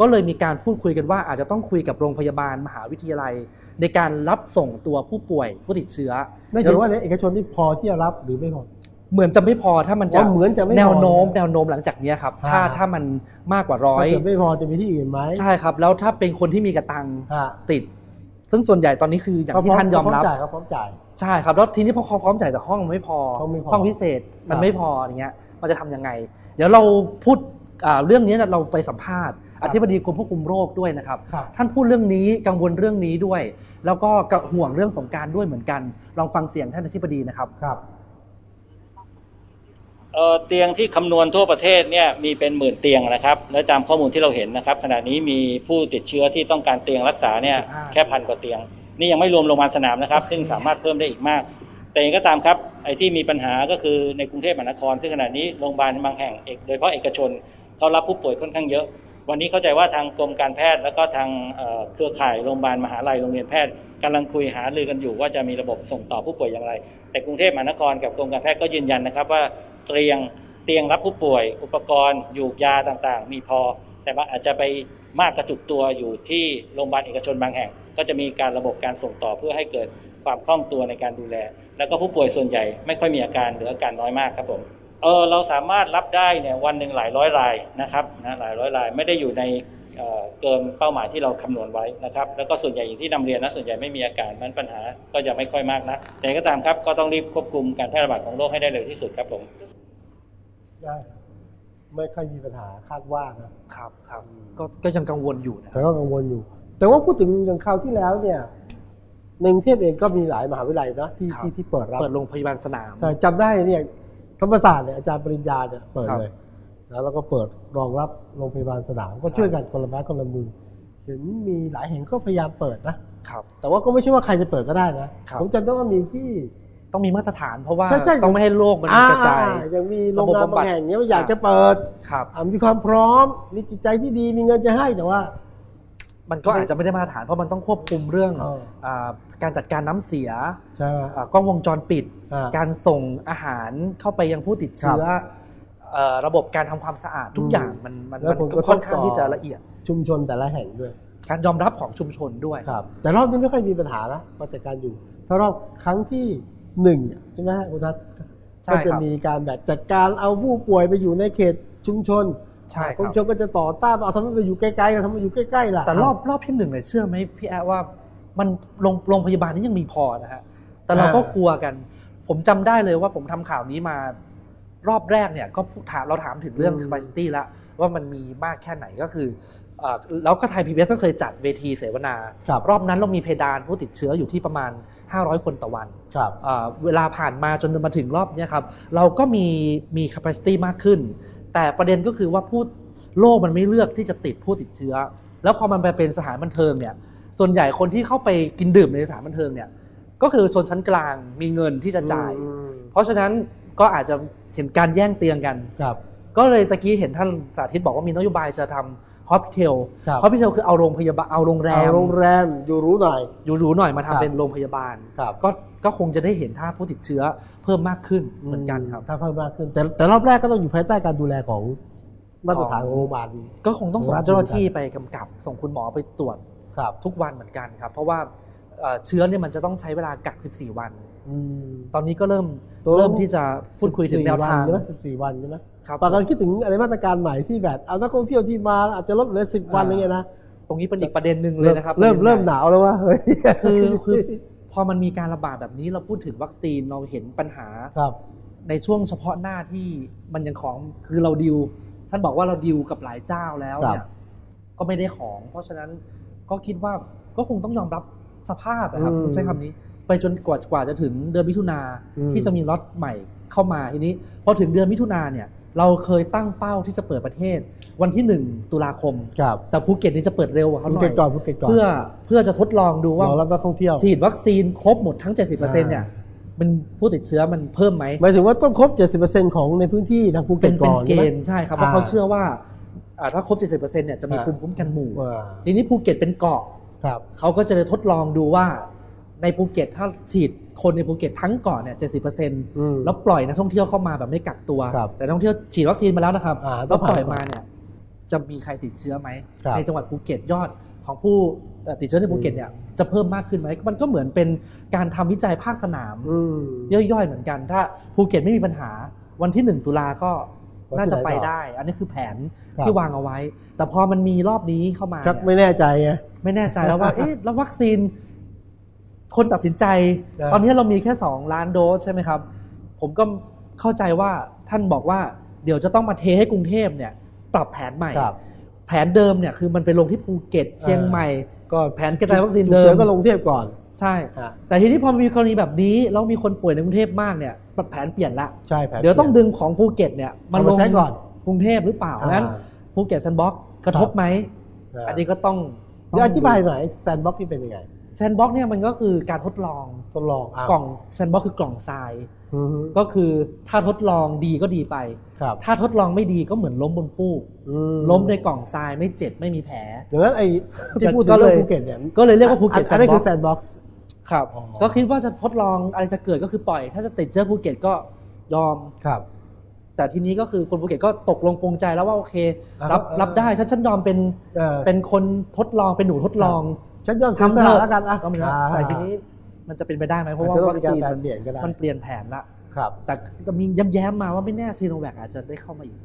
ก็เลยมีการพูดคุยกันว่าอาจจะต้องคุยกับโรงพยาบาลมหาวิทยาลัยในการรับส่งตัวผู้ป่วยผู้ติดเชื้อไม่ถือว่าเอกชนที่พอที่จะรับหรือไม่พอเหมือนจะไม่พอถ้ามันจะแนวโน้มแนวโน้มหลังจากนี้ครับถ้าถ้ามันมากกว่าร้อยจะไม่พอจะมีที่อื่นไหมใช่ครับแล้วถ้าเป็นคนที่มีกระตังติดซึ่งส่วนใหญ่ตอนนี้คืออย่างที่ท่านยอมรับเขาพร้อมจ่ายใช่ครับแล้วทีนี้พอเขาพร้อมจ่ายแต่ห้องมันไม่พอห้องพิเศษมันไม่พออย่างเงี้ยมันจะทำยังไงเดี๋ยวเราพูดเรื่องนี้เราไปสัมภาษณ์ อธิบดีกรมควบคุมโรคด้วยนะครับท่านพูดเรื่องนี้กังวลเรื่องนี้ด้วยแล้วก็ห่วงเรื่องสงกรานต์ด้วยเหมือนกันลองฟังเสียงท่านอธิบดีนะครับครับเอ่อเตียงที่คำนวณทั่วประเทศเนี่ยมีเป็นหมื่นเตียงนะครับและตามข้อมูลที่เราเห็นนะครับขณะนี้มีผู้ติดเชื้อที่ต้องการเตียงรักษาเนี่ยแค่พันกว่าเตียงนี่ยังไม่รวมโรงพยาบาลสนามนะครับซึ่งสามารถเพิ่มได้อีกมากแต่อย่างก็ตามครับไอ้ที่มีปัญหาก็คือในกรุงเทพมหานครซึ่งขณะนี้โรงพยาบาลบางแห่งเอกโดยเฉพาะเอกชนเขารับผู้ป่วยค่อนข้างเยอะวันนี้เข้าใจว่าทางกรมการแพทย์แล้วก็ทางเครือข่ายโรงพยาบาลมหาลัยโรงเรียนแพทย์กำลังคุยหารือกันอยู่ว่าจะมีระบบส่งต่อผู้ป่วยอย่างไรแต่กรุงเทพมหานครกับกรมการแพทย์ก็ยืนยันนะครับว่าเตียงเตียงรับผู้ป่วยอุปกรณ์ยูกยาต่างๆมีพอแต่ว่าอาจจะไปมากกระจุกตัวอยู่ที่โรงพยาบาลเอกชนบางแห่งก็จะมีการระบบการส่งต่อเพื่อให้เกิดความคล่องตัวในการดูแลแล้วก็ผู้ป่วยส่วนใหญ่ไม่ค่อยมีอาการหรืออาการน้อยมากครับผมเออเราสามารถรับได้เนี่ยวันหนึ่งหลายร้อยรายนะครับนะหลายร้อยรายไม่ได้อยู่ในเอ่อเกินเป้าหมายที่เราคำนวณไว้นะครับแล้วก็ส่วนใหญ่อย่างที่นำเรียนนะส่วนใหญ่ไม่มีอาการนั้นปัญหาก็จะไม่ค่อยมากนะแต่ก็ตามครับก็ต้องรีบควบคุมการแพร่ระบาดของโรคให้ได้เร็วที่สุดครับผมได้ไม่ค่อยมีปัญหาคาดว่านะครับครับก็ก็ยังกังวลอยู่นะแต่ก็กังวลอยู่แต่ว่าพูดถึงอย่างคราวที่แล้วเนี่ยในกรุงเทพเองก็มีหลายมหาวิทยาลัยนะที่ที่เปิดรับเปิดโรงพยาบาลสนามใช่จำได้เนี่ยธรรมศาสตร์เนี่ยอาจารย์ปริญญาเนี่ยเปิดเลยแล้วเราก็เปิดรองรับโรงพยาบาลสนามก็ช่วยกันคนละไม้คนละมือเห็นมีหลายแห่งก็พยายามเปิดนะครับแต่ว่าก็ไม่ใช่ว่าใครจะเปิดก็ได้นะผมจำได้ว่ามีที่ต้องมีมาตรฐานเพราะว่าต้องไม่ให้โรคมันกระจายยังมีโรงงานบางแห่งเนี่ยอยากจะเปิดมีความพร้อมมีจิตใจที่ดีมีเงินจะให้แต่ว่ามันก็อาจจะไม่ได้มาตรฐานเพราะมันต้องควบคุมเรื่องการจัดการน้ำเสียกล้องวงจรปิดการส่งอาหารเข้าไปยังผู้ติดเชื้อระบบการทำความสะอาดทุกอย่างมันมันค่อนข้างที่จะละเอียดชุมชนแต่ละแห่งด้วยการยอมรับของชุมชนด้วยแต่รอบนี้ไม่ค่อยมีปัญหานะมาจัดการอยู่ถ้ารอบครั้งที่หนึ่งใช่ไหมอุทัศน์ก็จะมีการแบบจัดการเอาผู้ป่วยไปอยู่ในเขตชุมชนชุมชนก็จะต่อต้านเอาทำให้ไปอยู่ใกล้ๆกันทำให้อยู่ใกล้ๆล่ะแต่รอบรอบที่หนึ่งเนี่ยเชื่อไหมพี่แอ๊ะว่ามันโรงพยาบาลนี้ยังมีพอนะฮะแต่เราก็กลัวกันผมจำได้เลยว่าผมทำข่าวนี้มารอบแรกเนี่ยก็ถามเราถามถึงเรื่อง capacity ละว่ามันมีมากแค่ไหนก็คือแล้วก็ไทย พี บี เอส ก็เคยจัดเวทีเสวนารอบนั้นเรามีเพดานผู้ติดเชื้ออยู่ที่ประมาณห้าร้อยคนต่อวันเวลาผ่านมาจนมาถึงรอบนี้ครับเราก็มีมี capacity มากขึ้นแต่ประเด็นก็คือว่าผู้โรคมันไม่เลือกที่จะติดผู้ติดเชื้อแล้วพอมันไปเป็นสถานบันเทิงเนี่ยส่วนใหญ่คนที่เข้าไปกินดื่มในสถานบันเทิงเนี่ยก็คือชนชั้นกลางมีเงินที่จะจ่ายเพราะฉะนั้นก็อาจจะเห็นการแย่งเตียงกันก็เลยตะกี้เห็นท่านสาธิตบอกว่ามีนโยบายจะทำ hospital hospital คือเอาโรงพยาบาลเอาโรงแรมโรงแรมอยู่รู้หน่อยอยู่รู้หน่อยมาทำเป็นโรงพยาบาลก็ก็คงจะได้เห็นถ้าผู้ติดเชื้อเพิ่มมากขึ้นเหมือนกันครับถ้าเพิ่มมากขึ้นแต่แต่รอบแรกก็ต้องอยู่ภายใต้การดูแลของมาตรฐานของโรงพยาบาลก็คงต้องส่งเจ้าหน้าที่ไปกำกับส่งคุณหมอไปตรวจทุกวันเหมือนกันครับเพราะว่าเชื้อเนี่ยมันจะต้องใช้เวลากักสิบสี่วันตอนนี้ก็เริ่มเริ่มที่จะพูดคุยถึงแนวทางใช่ไหมสิบสี่วันใช่ไหมครับแต่เราคิดถึงอะไรมาตรการใหม่ที่แบบเอานักท่องเที่ยวที่มาอาจจะลดเหลือสิบวันอะไรเงี้ยนะตรงนี้เป็นอีกประเด็นนึงเลยนะครับเริ่มเริ่มหนาวแล้วว่าเฮ้ยคือคือพอมันมีการระบาดแบบนี้เราพูดถึงวัคซีนเราเห็นปัญหาในช่วงเฉพาะหน้าที่มันยังของคือเราดิวท่านบอกว่าเราดิวกับหลายเจ้าแล้วเนี่ยก็ไม่ได้ของเพราะฉะนั้นก็คิดว่าก็คงต้องยอมรับสภาพนะครับใช้คำนี้ไปจนกว่ากว่าจะถึงเดือนมิถุนาที่จะมีล็อตใหม่เข้ามาทีนี้พอถึงเดือนมิถุนาเนี่ยเราเคยตั้งเป้าที่จะเปิดประเทศวันที่หนึ่งตุลาคมแต่ภูเก็ตนี่จะเปิดเร็วกว่าเขาหน่อยเพื่อเพื่อจะทดลองดูว่าฉีดวัคซีนครบหมดทั้ง เจ็ดสิบเปอร์เซ็นต์ เนี่ยมันผู้ติดเชื้อมันเพิ่มไหมหมายถึงว่าต้องครบ เจ็ดสิบเปอร์เซ็นต์ ของในพื้นที่ทางภูเก็ตก่อนเป็นเกณฑ์ใช่ครับเพราะเขาเชื่อว่าถ้าครบ เจ็ดสิบเปอร์เซ็นต์ เนี่ยจะมีภูมิคุ้มกันหมู่ทีนี้ภูเก็ตเป็นเกาะเขาก็จะทดลองดูว่าในภูเก็ตถ้าฉีดคนในภูเก็ตทั้งเกาะเนี่ย เจ็ดสิบเปอร์เซ็นต์ แล้วปล่อยนักท่องเที่ยวเข้ามาแบบไม่กักตัวแต่นักท่องเที่ยวฉีดวัคซีนมาแล้วนะครับแล้วปล่อยมาเนี่ยจะมีใครติดเชื้อไหมในจังหวัดภูเก็ตยอดของผู้ติดเชื้อในภูเก็ตเนี่ยจะเพิ่มมากขึ้นไหมมันก็เหมือนเป็นการทำวิจัยภาคสนามย่อยๆเหมือนกันถ้าภูเก็ตไม่มีปัญหาวันที่หนึ่งตุลาก็น่าจะไปได้อันนี้คือแผนที่วางเอาไว้แต่พอมันมีรอบนี้เข้ามาชักไม่แน่ใจไงไม่แน่ใจแล้วว่าเอ๊ะแล้ววัคซีนคนตัดสินใจตอนนี้เรามีแค่สองล้านโดสใช่ไหมครับผมก็เข้าใจว่าท่านบอกว่าเดี๋ยวจะต้องมาเทให้กรุงเทพเนี่ยปรับแผนใหม่ แผนเดิมเนี่ยคือมันไปลงที่ภูเก็ตเชียงใหม่ก็แผนกระจายวัคซีนเดิมก็ลงกรุงเทพก่อนใช่แต่ทีนี้พอมีกรณีแบบนี้แล้วมีคนป่วยในกรุงเทพมากเนี่ยแผนเปลี่ยนละใช่เดี๋ยวต้องดึงของภูเก็ตเนี่ยมาลงกรุงเทพหรือเปล่านั้นภูเก็ตแซนด์บ็อกซ์กระทบไหมอันนี้ก็ต้องอธิบายหน่อยแซนด์บ็อกซ์ที่เป็นยังไงแซนด์บ็อกซ์เนี่ยมันก็คือการทดลองทดลองกล่องแซนด์บ็อกซ์คือกล่องทรายก็คือถ้าทดลองดีก็ดีไปถ้าทดลองไม่ดีก็เหมือนล้มบนฟูกล้มในกล่องทรายไม่เจ็บไม่มีแผลดังนั้นไอ้ที่พูดถึงภูเก็ตเนี่ยก็เลยเรียกว่าภูเก็ตแซนด์บ็อกซ์อันนี้คือแซนด์บ็อกซ์ครับก็คิดว่าจะทดลองอะไรจะเกิดก็คือปล่อยถ้าจะติดเชื้อภูเก็ตก็ยอมครับแต่ทีนี้ก็คือคนภูเก็ตก็ตกลงปรงใจแล้วว่าโอเครับรับได้ฉันฉันยอมเป็นเป็นคนทดลองเป็นหนูทดลองฉันยอมทำแล้วกันนะแต่ทีนี้มันจะเป็นไปได้ไหมเพราะว่าวัคซีนมันเปลี่ยนก็ได้มันเปลี่ยนแผนละครับแต่มีแย้มๆมาว่าไม่แน่ซีโนแวคอาจจะได้เข้ามาอีก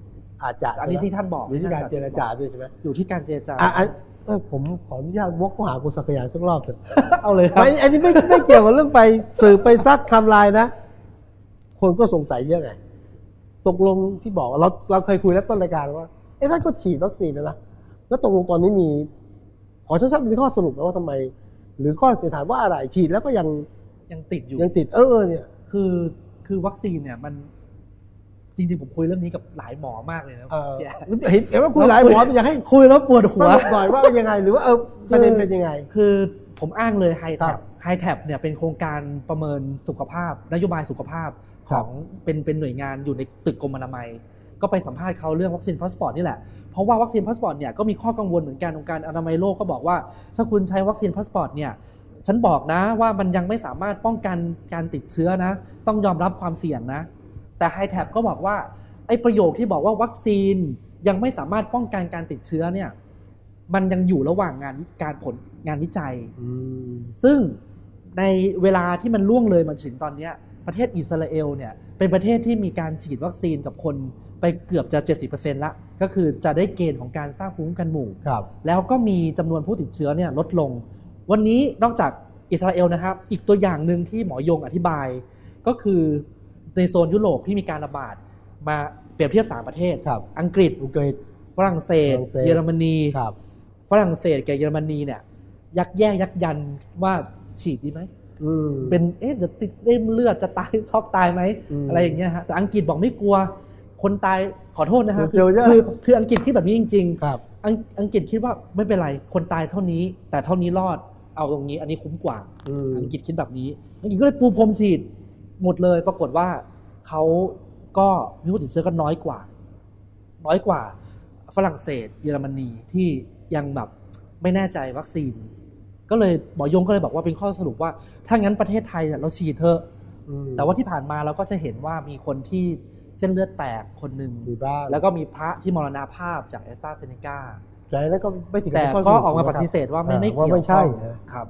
อาจจะอันนี้ที่ท่านบอกอยู่ที่การเจรจาด้วยใช่ไหมอยู่ที่การเจรจาเออผมขออนุญาตวกเข้าหาคุณศักยาสักรอบเถอะเอาเลยครับอันนี้ไม่ไม่เกี่ยวกับเรื่องไปสืบไปซักทำลายนะคนก็สงสัยเยอะไงตกลงที่บอกเราเราเคยคุยแล้วต้นรายการว่าไอ้ท่านก็ฉีดวัคซีนแล้วนะแล้วตกลงตอนนี้มีขอชัดๆมีข้อสรุปแล้วว่าทำไมหรือข้อสันนิษฐานว่าอะไรฉีดแล้วก็ยังยังติดอยู่ยังติดเออเนี่ยคือคือวัคซีนเนี่ยมันจริงๆผมคุยเรื่องนี้กับหลายหมอมากเลยนะแกเห็นเห็นว่าคุยหลายหมออยากให้คุยแล้วปวดหัวหน่อยว่าเป็นยังไงหรือว่าเออประเด็นเป็นยังไงคือผมอ้างเลยไฮแท็บไฮแท็บเนี่ยเป็นโครงการประเมินสุขภาพนโยบายสุขภาพของเป็นเป็นหน่วยงานอยู่ในตึกกรมอนามัยก็ไปสัมภาษณ์เขาเรื่องวัคซีนพาสปอร์ตนี่แหละเพราะว่าวัคซีนพาสปอร์ตเนี่ยก็มีข้อกังวลเหมือนกันองค์การอนามัยโลกก็บอกว่าถ้าคุณใช้วัคซีนพาสปอร์ตเนี่ยฉันบอกนะว่ามันยังไม่สามารถป้องกันการติดเชื้อนะต้องยอมรับความเสี่ยงนะแต่ไฮแท็บก็บอกว่าไอ้ประโยคที่บอกว่าวัคซีนยังไม่สามารถป้องกันการติดเชื้อเนี่ยมันยังอยู่ระหว่างงานการผลงานวิจัยซึ่งในเวลาที่มันล่วงเลยมาถึงตอนนี้ประเทศอิสราเอลเนี่ยเป็นประเทศที่มีการฉีดวัคซีนกับคนไปเกือบจะ เจ็ดสิบเปอร์เซ็นต์ ละก็คือจะได้เกณฑ์ของการสร้างภูมิคุ้มกันหมู่แล้วก็มีจำนวนผู้ติดเชื้อเนี่ยลดลงวันนี้นอกจากอิสราเอลนะครับอีกตัวอย่างนึงที่หมอยงอธิบายก็คือในโซนยุโรปที่มีการระบาดมาเปรียบเทียบสามประเทศอังกฤษฝรั่งเศสเยอรมนีฝรั่งเศสกับเยอรมนีเนี่ยยักแยกยักยันว่าฉีดดีไหมเป็นเอ๊ะจะติดเลือดจะตายช็อกตายไหมอะไรอย่างเงี้ยฮะแต่อังกฤษบอกไม่กลัวคนตายขอโทษนะฮะคือคืออังกฤษคิดแบบนี้จริงๆอังกฤษคิดว่าไม่เป็นไรคนตายเท่านี้แต่เท่านี้รอดเอาตรงนี้อันนี้คุ้มกว่าอังกฤษคิดแบบนี้อังกฤษก็เลยปูพรมฉีดหมดเลยปรากฏว่าเขาก็มีผู้ติดเชื้อก็น้อยกว่าน้อยกว่าฝรั่งเศสเยอรมนีที่ยังแบบไม่แน่ใจวัคซีนก็เลยหมอยงก็เลยบอกว่าเป็นข้อสรุปว่าถ้างั้นประเทศไทยเราฉีดเถอะแต่ว่าที่ผ่านมาเราก็จะเห็นว่ามีคนที่เส้นเลือดแตกคนหนึ่งแล้วก็มีพระที่มรณภาพจาก AstraZeneca แล้วก็ไม่ถึงแต่ก็ออกมาปฏิเสธว่าไม่ไม่เกี่ยวไม่ใช่ครับ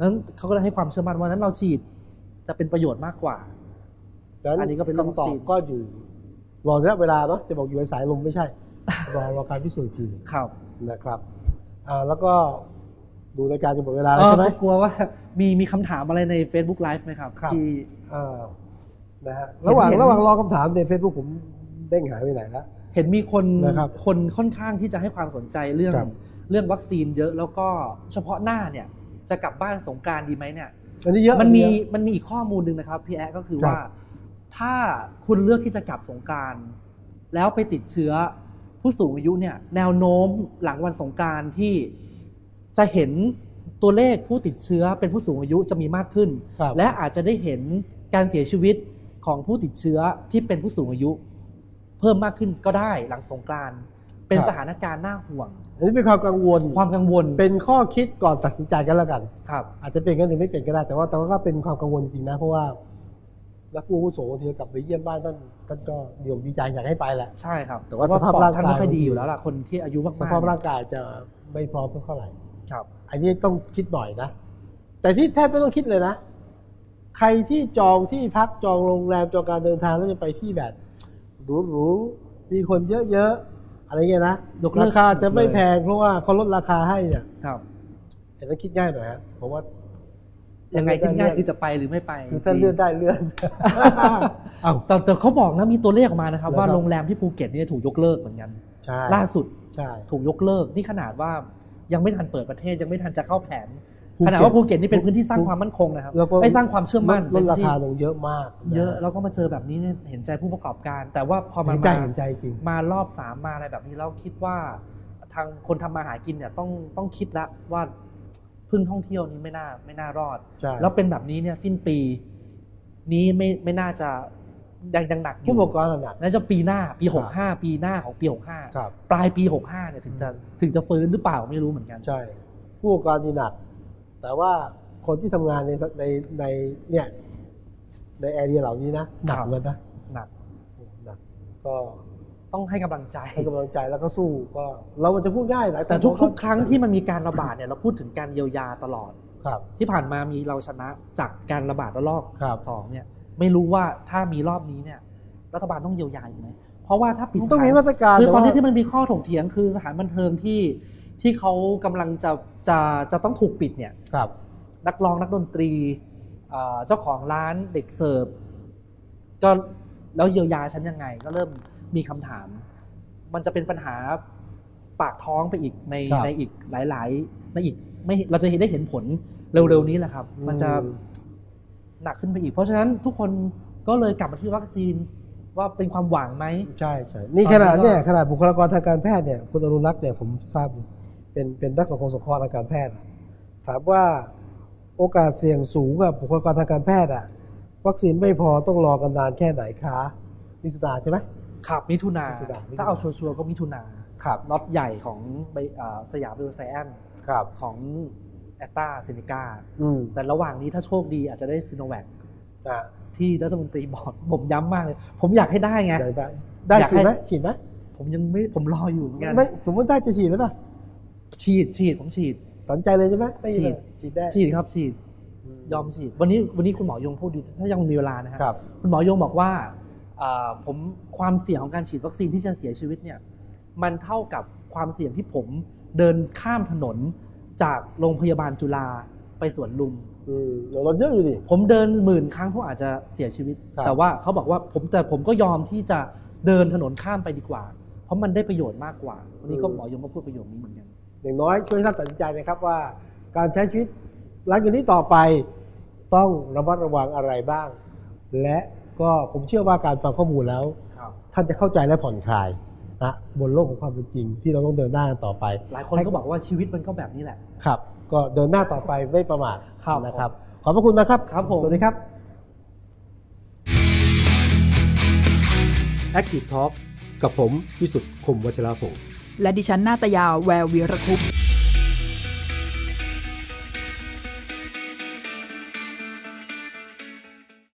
นั้นเขาก็เลยให้ความเชื่อมั่นว่านั้นเราฉีดจะเป็นประโยชน์มากกว่าอันนี้ก็เป็นคำตอบก็อยู่รอระยะเวลาเนาะจะบอกอยู่ในสายลมไม่ใช่รอรอการพิสูจน์ทีครับนะครับแล้วก็ดูรายการจะหมดเวลาแล้วใช่ไหมกลัวว่ามีมีคำถามอะไรใน Facebook Live ไหมครับที่นะฮะระหว่างระหว่างรอคำถามใน Facebook ผมเด้งหายไปไหนแล้วเห็นมีคนคนค่อนข้างที่จะให้ความสนใจเรื่องเรื่องวัคซีนเยอะแล้วก็เฉพาะหน้าเนี่ยจะกลับบ้านสงกรานต์ดีไหมเนี่ยมันมีมันมีอีกข้อมูลหนึ่งนะครับพี่แอ๊ก็คือว่าถ้าคุณเลือกที่จะกลับสงกรานต์แล้วไปติดเชื้อผู้สูงอายุเนี่ยแนวโน้มหลังวันสงกรานต์ที่จะเห็นตัวเลขผู้ติดเชื้อเป็นผู้สูงอายุจะมีมากขึ้นและอาจจะได้เห็นการเสียชีวิตของผู้ติดเชื้อที่เป็นผู้สูงอายุเพิ่มมากขึ้นก็ได้หลังสงกรานต์เป็นสถานการณ์น่าห่วงอันนี้เป็นความกังวลความกังวลเป็นข้อคิดก่อนตัดสินใจกันแล้วกันครับอาจจะเป็นกันหรือไม่เป็นก็ได้แต่ว่าแต่ว่าก็เป็นความกังวลจริงนะเพราะว่าแล้วผู้ผู้สูงอายุกลับไปเยี่ยมบ้านท่านท่านก็เดี๋ยวดีใจอยากให้ไปแหละใช่ครับแต่ว่าสภาพร่างกายไม่ค่อยดีอยู่แล้วล่ะคนที่อายุมากๆสภาพร่างกายจะไม่พร้อมสักเท่าไหร่ครับอันนี้ต้องคิดหน่อยนะแต่ที่แทบไม่ต้องคิดเลยนะใครที่จองที่พักจองโรงแรมจองการเดินทางแล้วจะไปที่แบบหรูๆมีคนเยอะๆอะไรเงี้ยนะราคาจะไม่แพงเพราะว่าเขาลดราคาให้เนี่ยครับแต่ต้องคิดง่ายหน่อยฮะเพราะว่ายังไงคิดง่ายคือจะไปหรือไม่ไปคือถ้าเลื่อนได้เลื่อนแต่แต่เขาบอกนะมีตัวเลขออกมานะครับว่าโรงแรมที่ภูเก็ตนี่ถูกยกเลิกเหมือนกันล่าสุด ถูกยกเลิกนี่ขนาดว่ายังไม่ทันเปิดประเทศยังไม่ทันจะเข้าแผนขนาดว่าภูเก็ตนี่เป็นพื้นที่สร้างความมั่นคงนะครับได้สร้างความเชื่อมั่นลดราคาลงเยอะมากเยอะแล้วก็มาเจอแบบนี้เนี่ยเห็นใจผู้ประกอบการแต่ว่าพอมันมารอบสามมาอะไรแบบนี้แล้วคิดว่าทางคนทำมาหากินเนี่ยต้องต้องคิดละว่าพึ่งท่องเที่ยวนี้ไม่น่าไม่น่ารอดแล้วเป็นแบบนี้เนี่ยสิ้นปีนี้ไม่ไม่น่าจะยังยังหนักอยู่ผู้ประกอบการหนักน่าจะปีหน้าปีหกสิบห้าปีหน้าของปีหกสิบห้าปลายปีหกสิบห้าเนี่ยถึงจะถึงจะฟื้นหรือเปล่าไม่รู้เหมือนกันใช่ผู้ประกอบการหนักแต่ว่าคนที่ทำงานในในในเนี่ยในแอเรียเหล่านี้นะหนักเหมือนนะหนักหนักก็ต้องให้กำลังใจให้กำลังใจแล้วก็สู้ก็เราจะพูดง่ายหลายแต่ทุกทุกครั้งที่มันมีการระบาดเนี่ยเราพูดถึงการเยียวยาตลอดที่ผ่านมามีเราชนะจากการระบาดระลอกสองเนี่ยไม่รู้ว่าถ้ามีรอบนี้เนี่ยรัฐบาลต้องเยียวยาอีกไหมเพราะว่าถ้าปิดต้องมีมาตรการคือตอนนี้ที่มันมีข้อถกเถียงคือสถานบันเทิงที่ที่เขากำลังจะจะจะต้องถูกปิดเนี่ยนักร้องนักดนตรีเจ้าของร้านเด็กเสิร์ฟก็แล้วเยียวยาฉันยังไงก็เริ่มมีคำถามมันจะเป็นปัญหาปากท้องไปอีกในในอีกหลายๆในอีกไม่เราจะเห็นได้เห็นผลเร็วๆนี้แหละครับมันจะหนักขึ้นไปอีกเพราะฉะนั้นทุกคนก็เลยกลับมาที่วัคซีนว่าเป็นความหวังไหมใช่ใช่นี่ขนาดเนี่ยขนาดบุคลากรทางการแพทย์เนี่ยคุณอนุรักษ์เนี่ยผมทราบเป็นเป็นนักสังคมสงเคราะห์ทางการแพทย์ถามว่าโอกาสเสี่ยงสูงกับบุคลากรทางการแพทย์อ่ะวัคซีนไม่พอต้องรอกันนานแค่ไหนคะมิถุนาใช่ไหมครับมิถุนาถ้าเอาชัวร์ๆก็มิถุนาครับล็อตใหญ่ของสยามไบโอไซแอนซ์ของแอสตราเซเนกาแต่ระหว่างนี้ถ้าโชคดีอาจจะได้ Sinovac ที่รัฐมนตรีบอกผมย้ำมากเลยผมอยากให้ได้ไงได้ได้ฉีดไหมฉีดไหมผมยังไม่ผมรออยู่เหมือนกันสมมติได้จะฉีดหรือเปล่าฉีดฉีดผมฉีดตัดใจเลยใช่ไหมฉีดฉีดได้ฉีดครับฉีดยอมฉีดวันนี้วันนี้คุณหมอยงพูดดีถ้ายังมีเวลานะครับคุณหมอยงบอกว่าผมความเสี่ยงของการฉีดวัคซีนที่จะเสียชีวิตเนี่ยมันเท่ากับความเสี่ยงที่ผมเดินข้ามถนนจากโรงพยาบาลจุฬาไปสวนลุมรถเยอะอยู่ดิผมเดินหมื่นครั้งผมอาจจะเสียชีวิตแต่ว่าเขาบอกว่าผมแต่ผมก็ยอมที่จะเดินถนนข้ามไปดีกว่าเพราะมันได้ประโยชน์มากกว่าวันนี้ก็หมอยงก็พูดประโยชน์นี้เหมือนกันอย่างน้อยช่วยท่านตัดสินใจนะครับว่าการใช้ชีวิตหลังจากนี้ต่อไปต้องระมัดระวังอะไรบ้างและก็ผมเชื่อว่าการฟังข้อมูลแล้วท่านจะเข้าใจและผ่อนคลายนะบนโลกของความเป็นจริงที่เราต้องเดินหน้ากันต่อไปหลายคนก็บอกว่าชีวิตมันก็แบบนี้แหละครับก็เดินหน้าต่อไปไม่ประมาทนะครับขอบพระคุณนะครับครับผมสวัสดีครับ Active Talk กับผมวิสุทธิ์คมวัชรพงษ์และดิฉันนาตยาแวววีรคุป